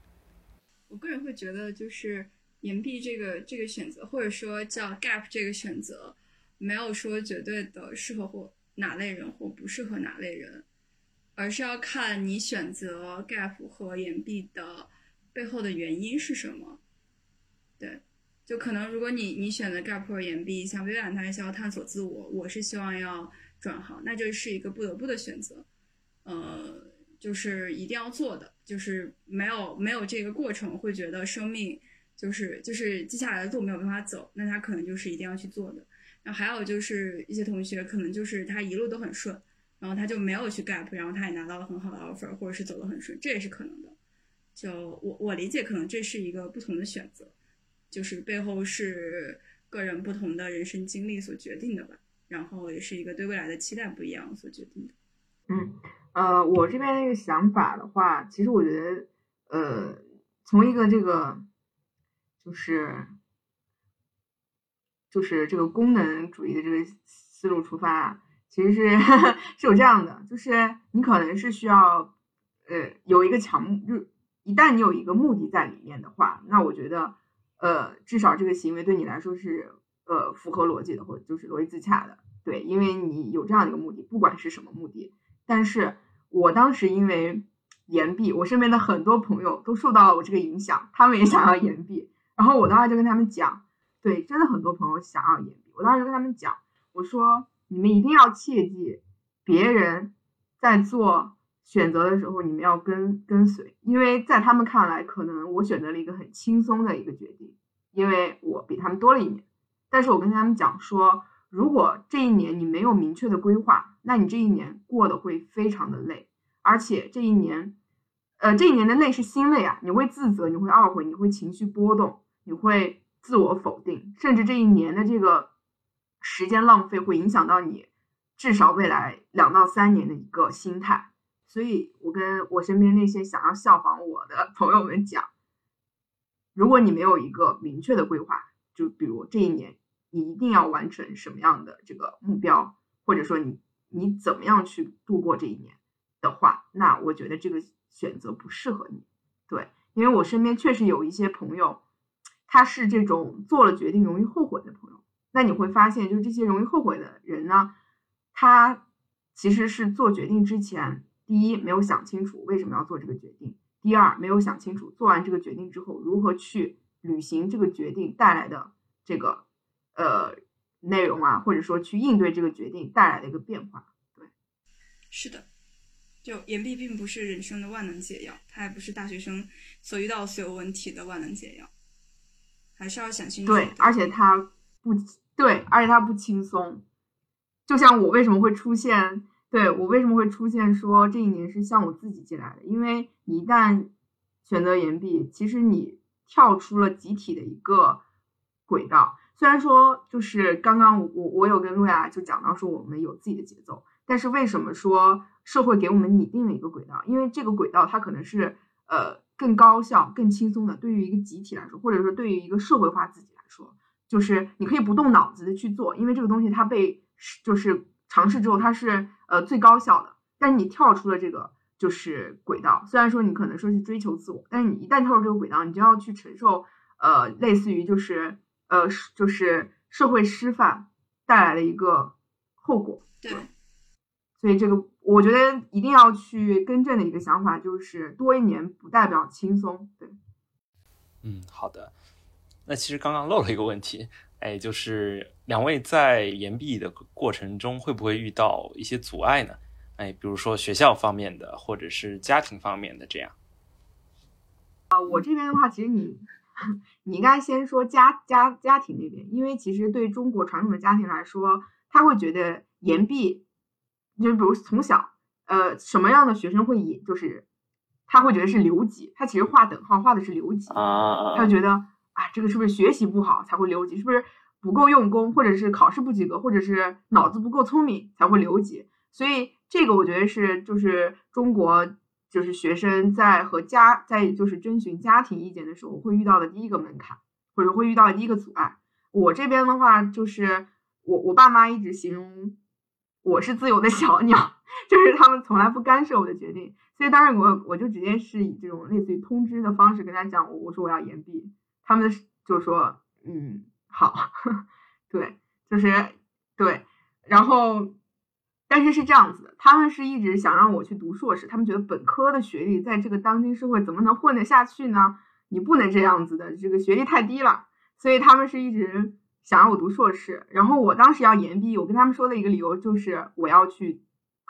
我个人会觉得就是延毕这个选择，或者说叫 GAP 这个选择，没有说绝对的适合或哪类人或不适合哪类人，而是要看你选择 GAP 和延毕的背后的原因是什么。对，就可能如果你选择 GAP 或延毕，像微软他是要探索自我，我是希望要转行，那这是一个不得不的选择。就是一定要做的，就是没有这个过程，会觉得生命就是接下来的路没有办法走，那他可能就是一定要去做的。然后还有就是一些同学可能就是他一路都很顺，然后他就没有去 gap， 然后他也拿到了很好的 offer， 或者是走得很顺，这也是可能的。就我理解，可能这是一个不同的选择，就是背后是个人不同的人生经历所决定的吧，然后也是一个对未来的期待不一样所决定的。我这边那个想法的话，其实我觉得从一个这个就是这个功能主义的这个思路出发，其实是有这样的，就是你可能是需要有一个就一旦你有一个目的在里面的话，那我觉得至少这个行为对你来说是符合逻辑的，或者就是逻辑自洽的。对，因为你有这样的一个目的，不管是什么目的。但是我当时因为延毕，我身边的很多朋友都受到了我这个影响，他们也想要延毕，然后我当时就跟他们讲，对，真的很多朋友想要延毕，我当时就跟他们讲，我说你们一定要切记，别人在做选择的时候你们要跟随，因为在他们看来可能我选择了一个很轻松的一个决定，因为我比他们多了一年，但是我跟他们讲说，如果这一年你没有明确的规划，那你这一年过得会非常的累，而且这一年的累是心累啊，你会自责，你会懊悔，你会情绪波动，你会自我否定，甚至这一年的这个时间浪费会影响到你至少未来2到3年的一个心态。所以我跟我身边那些想要效仿我的朋友们讲，如果你没有一个明确的规划，就比如这一年你一定要完成什么样的这个目标，或者说你怎么样去度过这一年的话，那我觉得这个选择不适合你。对，因为我身边确实有一些朋友，他是这种做了决定容易后悔的朋友，那你会发现就是这些容易后悔的人呢，他其实是做决定之前，第一没有想清楚为什么要做这个决定，第二没有想清楚做完这个决定之后如何去履行这个决定带来的这个内容啊，或者说去应对这个决定带来的一个变化。对，是的，就延毕并不是人生的万能解药，它还不是大学生所遇到所有问题的万能解药，还是要想清楚。对，而且它不轻松。就像我为什么会出现，说这一年是向我自己进来的，因为你一旦选择延毕，其实你跳出了集体的一个轨道。虽然说就是刚刚我有跟路亚就讲到说我们有自己的节奏，但是为什么说社会给我们拟定了一个轨道，因为这个轨道它可能是更高效更轻松的，对于一个集体来说，或者说对于一个社会化自己来说，就是你可以不动脑子的去做，因为这个东西它被就是尝试之后它是最高效的。但你跳出了这个就是轨道，虽然说你可能说是追求自我，但是你一旦跳出这个轨道，你就要去承受类似于就是社会失范带来的一个后果。对，所以这个我觉得一定要去更正的一个想法就是多一年不代表轻松。对，好的。那其实刚刚漏了一个问题，就是两位在延毕的过程中会不会遇到一些阻碍呢？比如说学校方面的或者是家庭方面的这样。我这边的话，其实你应该先说家庭那边，因为其实对中国传统的家庭来说，他会觉得延毕就比如从小什么样的学生会以就是他会觉得是留级，他其实画等号画的是留级，他就觉得啊这个是不是学习不好才会留级，是不是不够用功，或者是考试不及格，或者是脑子不够聪明才会留级。所以这个我觉得是就是中国就是学生在和在就是征询家庭意见的时候会遇到的第一个门槛，或者会遇到的第一个阻碍。我这边的话就是我爸妈一直形容我是自由的小鸟，就是他们从来不干涉我的决定，所以当然我就直接是以这种类似于通知的方式跟他讲，我说我要延毕，他们就说好对，就是对，然后但是是这样子的，他们是一直想让我去读硕士，他们觉得本科的学历在这个当今社会怎么能混得下去呢，你不能这样子的，这个学历太低了，所以他们是一直想让我读硕士。然后我当时要延毕，我跟他们说的一个理由就是我要去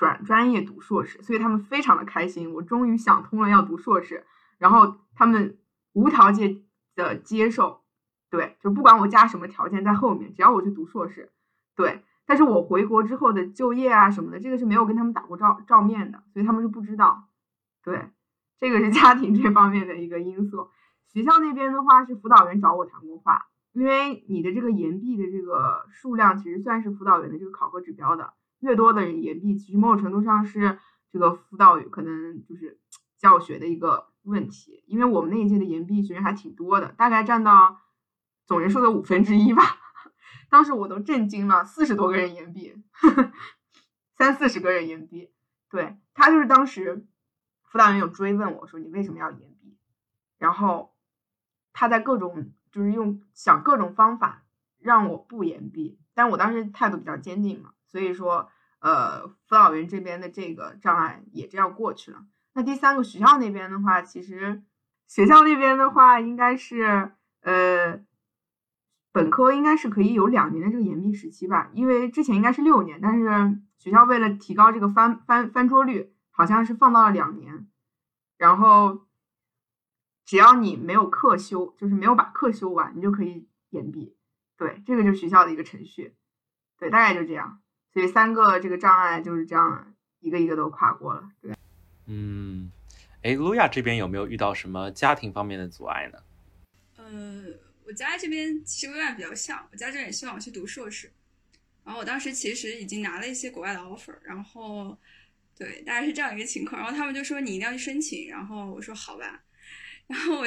转专业读硕士，所以他们非常的开心，我终于想通了要读硕士，然后他们无条件的接受，对，就不管我加什么条件在后面，只要我去读硕士，对。但是我回国之后的就业啊什么的，这个是没有跟他们打过照面的，所以他们是不知道，对，这个是家庭这方面的一个因素。学校那边的话是辅导员找我谈过话，因为你的这个延毕的这个数量其实算是辅导员的这个考核指标的，越多的人延毕，其实某种程度上是这个辅导员可能就是教学的一个问题，因为我们那一届的延毕学生还挺多的，大概占到总人数的1/5吧。当时我都震惊了，40多个人延毕，30-40个人延毕。对，他就是当时辅导员有追问我说你为什么要延毕，然后他在各种就是用想各种方法让我不延毕，但我当时态度比较坚定嘛，所以说辅导员这边的这个障碍也这样过去了。那第三个学校那边的话，其实学校那边的话应该是本科应该是可以有2年的这个延毕时期吧，因为之前应该是6年，但是学校为了提高这个翻桌率，好像是放到了2年。然后只要你没有课修，就是没有把课修完，你就可以延毕。对，这个就是学校的一个程序。对，大概就这样。所以3个这个障碍就是这样一个一个都跨过了。对，嗯，哎，Luya这边有没有遇到什么家庭方面的阻碍呢？我家这边其实跟外比较像，我家这也希望我去读硕士，然后我当时其实已经拿了一些国外的 offer， 然后对，大概是这样一个情况，然后他们就说你一定要去申请，然后我说好吧，然后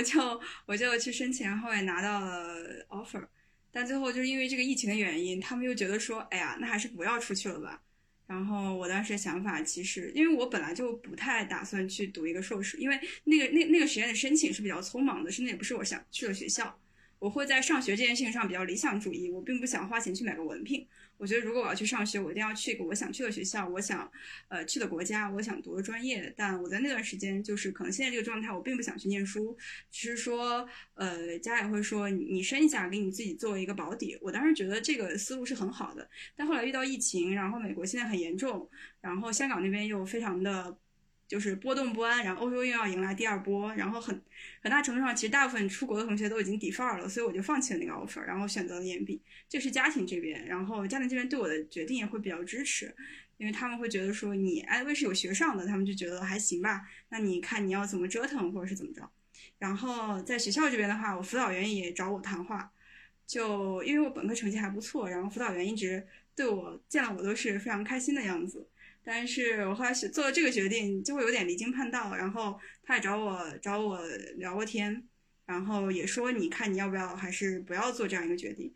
我就去申请，然后也拿到了 offer， 但最后就是因为这个疫情的原因，他们又觉得说哎呀那还是不要出去了吧，然后我当时的想法其实因为我本来就不太打算去读一个硕士，因为那个时间的申请是比较匆忙的，甚至也不是我想去的学校，我会在上学这件事情上比较理想主义，我并不想花钱去买个文凭，我觉得如果我要去上学，我一定要去一个我想去的学校，我想去的国家，我想读的专业，但我在那段时间就是可能现在这个状态我并不想去念书，只是说家里会说你申一下给你自己做一个保底，我当时觉得这个思路是很好的，但后来遇到疫情，然后美国现在很严重，然后香港那边又非常的就是波动不安，然后欧洲又要迎来第二波，然后很大程度上其实大部分出国的同学都已经defer了，所以我就放弃了那个 offer， 然后选择了延毕。这是家庭这边，然后家庭这边对我的决定也会比较支持，因为他们会觉得说你哎我是有学上的，他们就觉得还行吧，那你看你要怎么折腾或者是怎么着。然后在学校这边的话，我辅导员也找我谈话，就因为我本科成绩还不错，然后辅导员一直对我见了我都是非常开心的样子，但是我后来做了这个决定就会有点离经叛道，然后他也找我聊过天，然后也说你看你要不要还是不要做这样一个决定，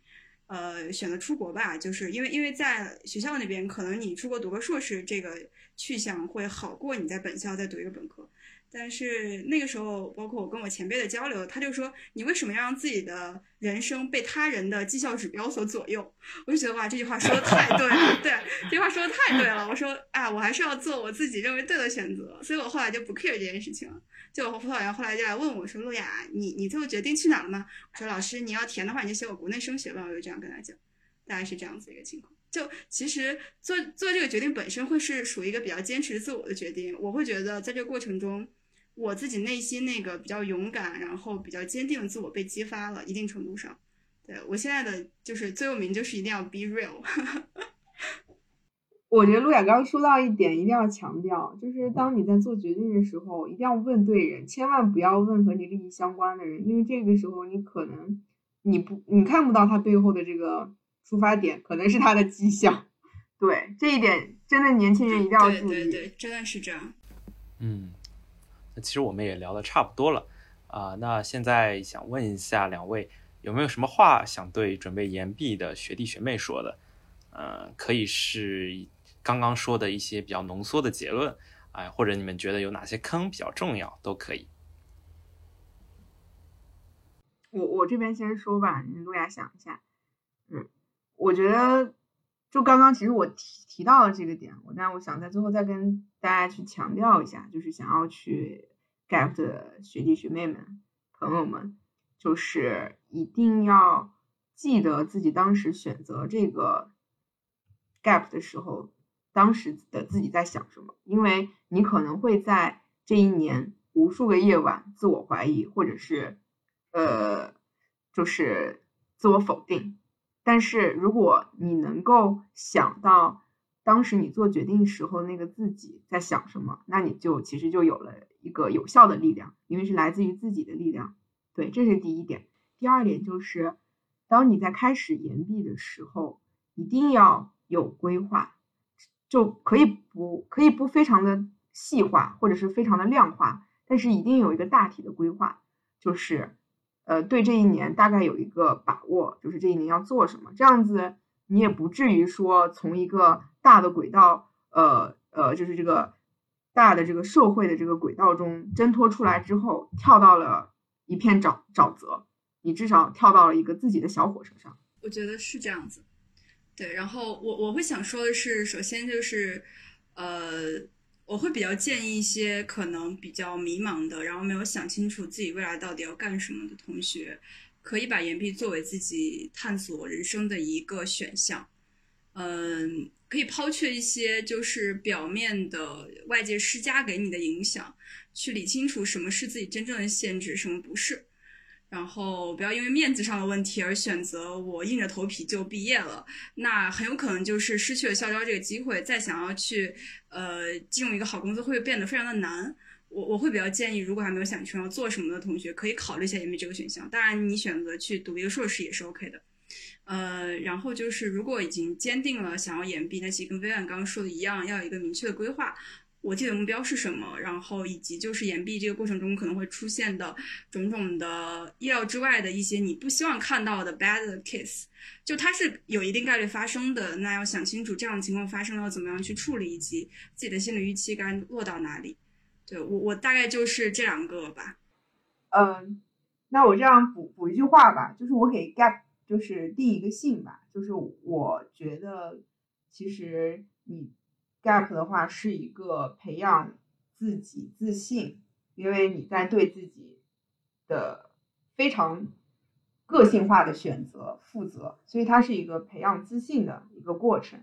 选择出国吧，就是因为在学校那边可能你出国读个硕士这个去向会好过你在本校再读一个本科，但是那个时候包括我跟我前辈的交流，他就说你为什么要让自己的人生被他人的绩效指标所左右，我就觉得哇这句话说的太对了，对，这句话说的太对了，我说啊我还是要做我自己认为对的选择，所以我后来就不 care 这件事情了。就我辅导员后来就来问我说Luya你最后决定去哪了吗，我说老师你要填的话你就写我国内升学吧，我就这样跟他讲，大概是这样子一个情况。就其实做这个决定本身会是属于一个比较坚持自我的决定，我会觉得在这个过程中我自己内心那个比较勇敢然后比较坚定的自我被激发了一定程度上。对，我现在的就是最有名就是一定要 be real 我觉得Luya刚刚说到一点一定要强调，就是当你在做决定的时候一定要问对人，千万不要问和你利益相关的人，因为这个时候你可能你看不到他背后的这个出发点，可能是他的迹象。对，这一点真的年轻人一定要注意。对，真的是这样。嗯，其实我们也聊得差不多了啊，那现在想问一下两位有没有什么话想对准备延毕的学弟学妹说的，可以是刚刚说的一些比较浓缩的结论，哎，或者你们觉得有哪些坑比较重要都可以。我这边先说吧，你Luya想一下。我觉得就刚刚其实我提到了这个点，但我想在最后再跟大家去强调一下，就是想要去 GAP 的学弟学妹们朋友们，就是一定要记得自己当时选择这个 GAP 的时候当时的自己在想什么，因为你可能会在这一年无数个夜晚自我怀疑，或者是就是自我否定。但是如果你能够想到当时你做决定时候那个自己在想什么，那你就其实就有了一个有效的力量，因为是来自于自己的力量。对，这是第一点。第二点就是当你在开始延毕的时候一定要有规划，就可以不非常的细化或者是非常的量化，但是一定有一个大体的规划，就是对这一年大概有一个把握，就是这一年要做什么，这样子你也不至于说从一个大的轨道就是这个大的这个社会的这个轨道中挣脱出来之后跳到了一片沼泽，你至少跳到了一个自己的小火车上。我觉得是这样子。对，然后我会想说的是，首先就是我会比较建议一些可能比较迷茫的，然后没有想清楚自己未来到底要干什么的同学，可以把延毕作为自己探索人生的一个选项。可以抛却一些就是表面的外界施加给你的影响，去理清楚什么是自己真正的限制，什么不是。然后不要因为面子上的问题而选择我硬着头皮就毕业了，那很有可能就是失去了校招这个机会，再想要去进入一个好公司会变得非常的难。我会比较建议，如果还没有想清楚要做什么的同学，可以考虑一下延毕这个选项。当然你选择去读一个硕士也是 OK 的。然后就是如果已经坚定了想要延毕，那其实跟 Vivian 刚刚说的一样，要有一个明确的规划，我自己的目标是什么，然后以及就是延毕这个过程中可能会出现的种种的意料之外的一些你不希望看到的 bad case， 就它是有一定概率发生的，那要想清楚这样的情况发生要怎么样去处理，以及自己的心理预期该落到哪里。对，我大概就是这两个吧。那我这样补一句话吧，就是我给 GAP 就是定一个性吧，就是我觉得其实你GAP 的话是一个培养自己自信，因为你在对自己的非常个性化的选择负责，所以它是一个培养自信的一个过程，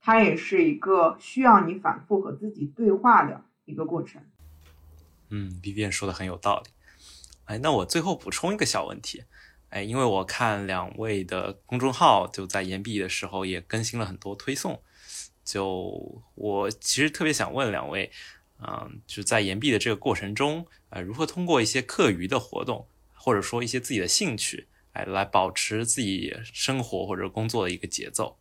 它也是一个需要你反复和自己对话的一个过程。Vivian 说的很有道理。那我最后补充一个小问题。因为我看两位的公众号就在延毕的时候也更新了很多推送，就我其实特别想问两位，就在延毕的这个过程中，如何通过一些课余的活动，或者说一些自己的兴趣，来保持自己生活或者工作的一个节奏？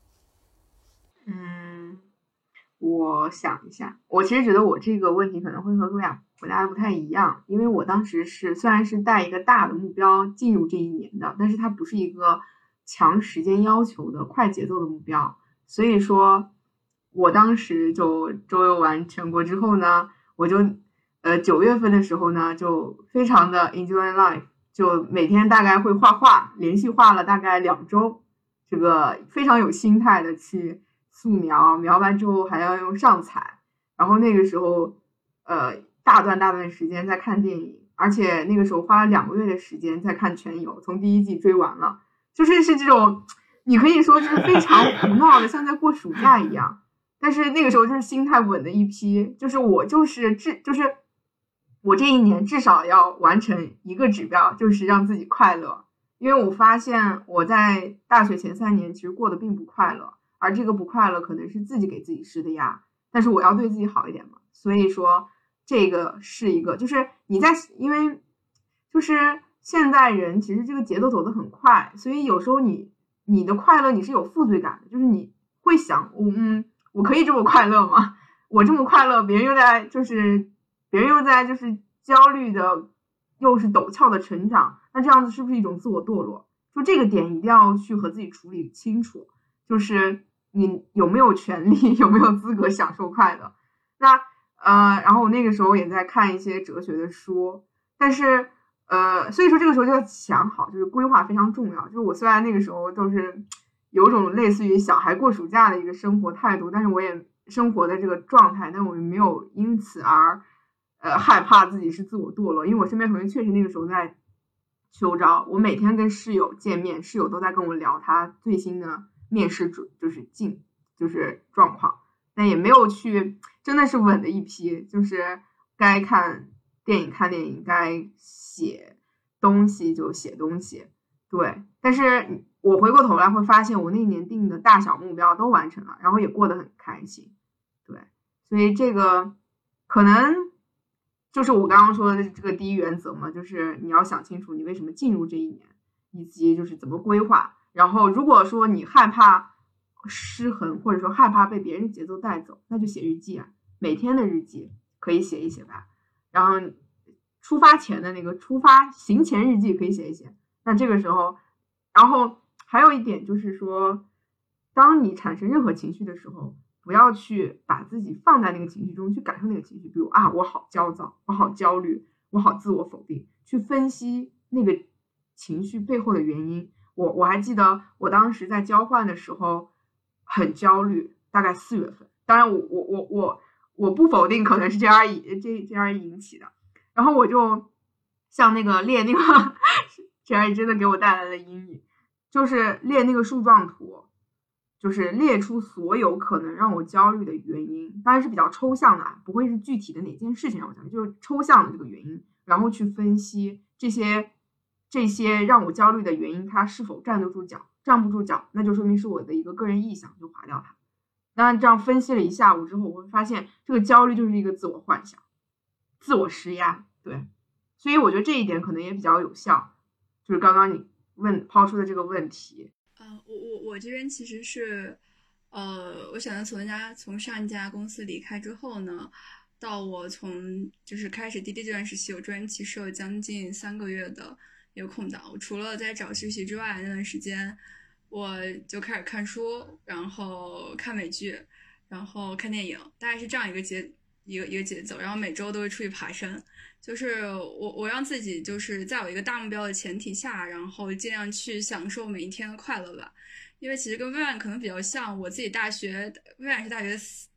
我想一下，我其实觉得我这个问题可能会和Luya回答不太一样，因为我当时是虽然是带一个大的目标进入这一年的，但是它不是一个强时间要求的快节奏的目标，所以说我当时就周游完全国之后呢，我就9月份的时候呢就非常的 enjoy life， 就每天大概会画画，连续画了大概2周，这个非常有心态的去素描，描完之后还要用上彩，然后那个时候大段时间在看电影，而且那个时候花了2个月的时间在看全游，从第1季追完了，就是这种你可以说就是非常胡闹的像在过暑假一样，但是那个时候就是心态稳的一批，就是我就是我这一年至少要完成一个指标，就是让自己快乐。因为我发现我在大学前3年其实过得并不快乐，而这个不快乐可能是自己给自己施的压，但是我要对自己好一点嘛。所以说这个是一个，就是你在，因为就是现代人其实这个节奏走得很快，所以有时候你的快乐你是有负罪感的，就是你会想我可以这么快乐吗？我这么快乐，别人又在就是焦虑的，又是陡峭的成长，那这样子是不是一种自我堕落？就这个点一定要去和自己处理清楚，就是你有没有权利，有没有资格享受快乐？那然后我那个时候也在看一些哲学的书，但是所以说这个时候就要想好，就是规划非常重要。就是我虽然那个时候都是有种类似于小孩过暑假的一个生活态度，但是我也生活的这个状态，但我也没有因此而害怕自己是自我堕落，因为我身边同学确实那个时候在秋招，我每天跟室友见面，室友都在跟我聊他最新的面试就是状况，但也没有去真的是稳的一批，就是该看电影看电影，该写东西就写东西。对，但是我回过头来会发现我那年定的大小目标都完成了，然后也过得很开心。对，所以这个可能就是我刚刚说的这个第一原则嘛，就是你要想清楚你为什么进入这一年，以及就是怎么规划。然后如果说你害怕失衡，或者说害怕被别人节奏带走，那就写日记啊，每天的日记可以写一写吧。然后出发前的那个行前日记可以写一写。那这个时候，然后还有一点就是说，当你产生任何情绪的时候，不要去把自己放在那个情绪中去感受那个情绪，比如啊，我好焦躁，我好焦虑，我好自我否定，去分析那个情绪背后的原因。我还记得我当时在交换的时候很焦虑，大概4月份，当然我不否定可能是 GRE 引起的，然后我就像那个列那个GRE 真的给我带来了阴影，就是列那个树状图，就是列出所有可能让我焦虑的原因，当然是比较抽象的，不会是具体的哪件事情让我焦虑，就是抽象的这个原因，然后去分析这些让我焦虑的原因它是否站不住脚，那就说明是我的一个个人臆想，就划掉它。那这样分析了一下午之后，我会发现这个焦虑就是一个自我幻想，自我施压。对，所以我觉得这一点可能也比较有效，就是刚刚你抛出的这个问题。我这边其实是我想要从上一家公司离开之后呢，到我从就是开始滴滴这段时期，我专辑是有将近3个月的有空档。我除了在找实习之外，那段时间我就开始看书，然后看美剧，然后看电影，大概是这样一个节奏。然后每周都会出去爬山，就是我让自己就是在有一个大目标的前提下，然后尽量去享受每一天的快乐吧。因为其实跟薇婉可能比较像，我自己大学，薇婉是大学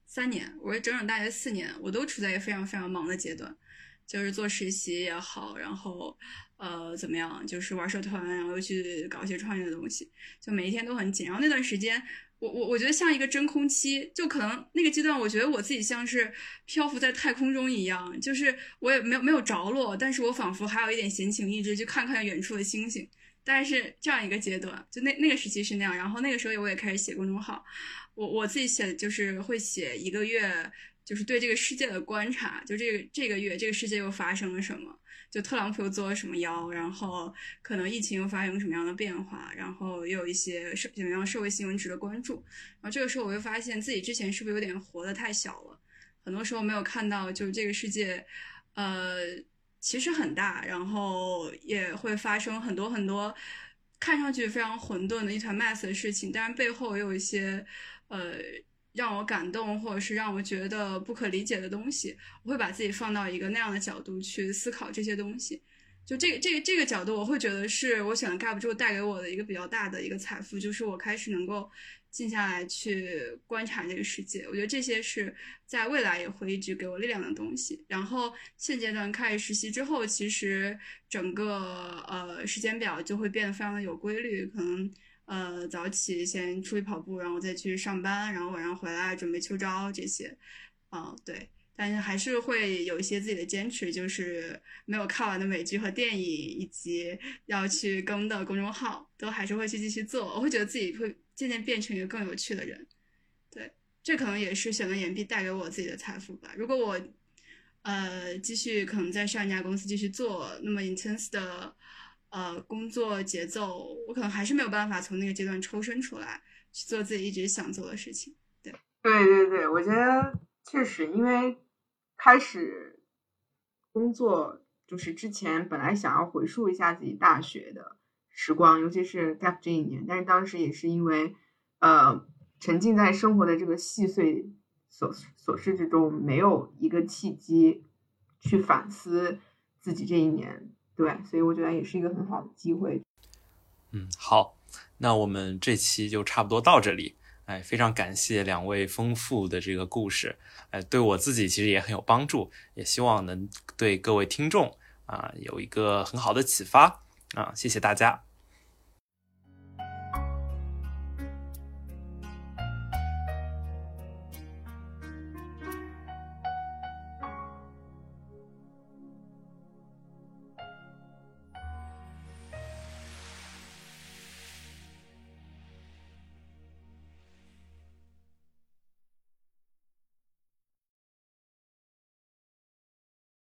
3年，我是整整大学4年，我都处在一个非常非常忙的阶段，就是做实习也好，然后怎么样，就是玩社团，然后又去搞一些创业的东西，就每一天都很紧。然后那段时间我觉得像一个真空期，就可能那个阶段我觉得我自己像是漂浮在太空中一样，就是我也没有着落，但是我仿佛还有一点闲情逸致去看看远处的星星，但是这样一个阶段，就那个时期是那样。然后那个时候我也开始写公众号，我自己写，就是会写一个月，就是对这个世界的观察，就这个月这个世界又发生了什么，就特朗普又做了什么妖，然后可能疫情又发生什么样的变化，然后又有一些怎么样社会新闻值得关注。然后这个时候我就发现自己之前是不是有点活得太小了，很多时候没有看到就是这个世界其实很大，然后也会发生很多很多看上去非常混沌的一团 mess 的事情，但是背后也有一些让我感动或者是让我觉得不可理解的东西。我会把自己放到一个那样的角度去思考这些东西，就这个角度我会觉得是我选 GAP 之后带给我的一个比较大的一个财富，就是我开始能够静下来去观察这个世界。我觉得这些是在未来也会一直给我力量的东西。然后现阶段开始实习之后，其实整个时间表就会变得非常的有规律，可能早起先出去跑步，然后再去上班，然后晚上回来准备秋招这些。对，但是还是会有一些自己的坚持，就是没有看完的美剧和电影，以及要去更的公众号，都还是会去继续做。我会觉得自己会渐渐变成一个更有趣的人。对，这可能也是选择岩壁带给我自己的财富吧。如果我继续可能在上一家公司继续做那么 intense 的工作节奏，我可能还是没有办法从那个阶段抽身出来去做自己一直想做的事情。对，我觉得确实，因为开始工作就是之前本来想要回溯一下自己大学的时光，尤其是 GAP 这一年，但是当时也是因为沉浸在生活的这个细碎琐事之中，没有一个契机去反思自己这一年。对，所以我觉得也是一个很好的机会。好，那我们这期就差不多到这里。非常感谢两位丰富的这个故事，对我自己其实也很有帮助，也希望能对各位听众有一个很好的启发。谢谢大家。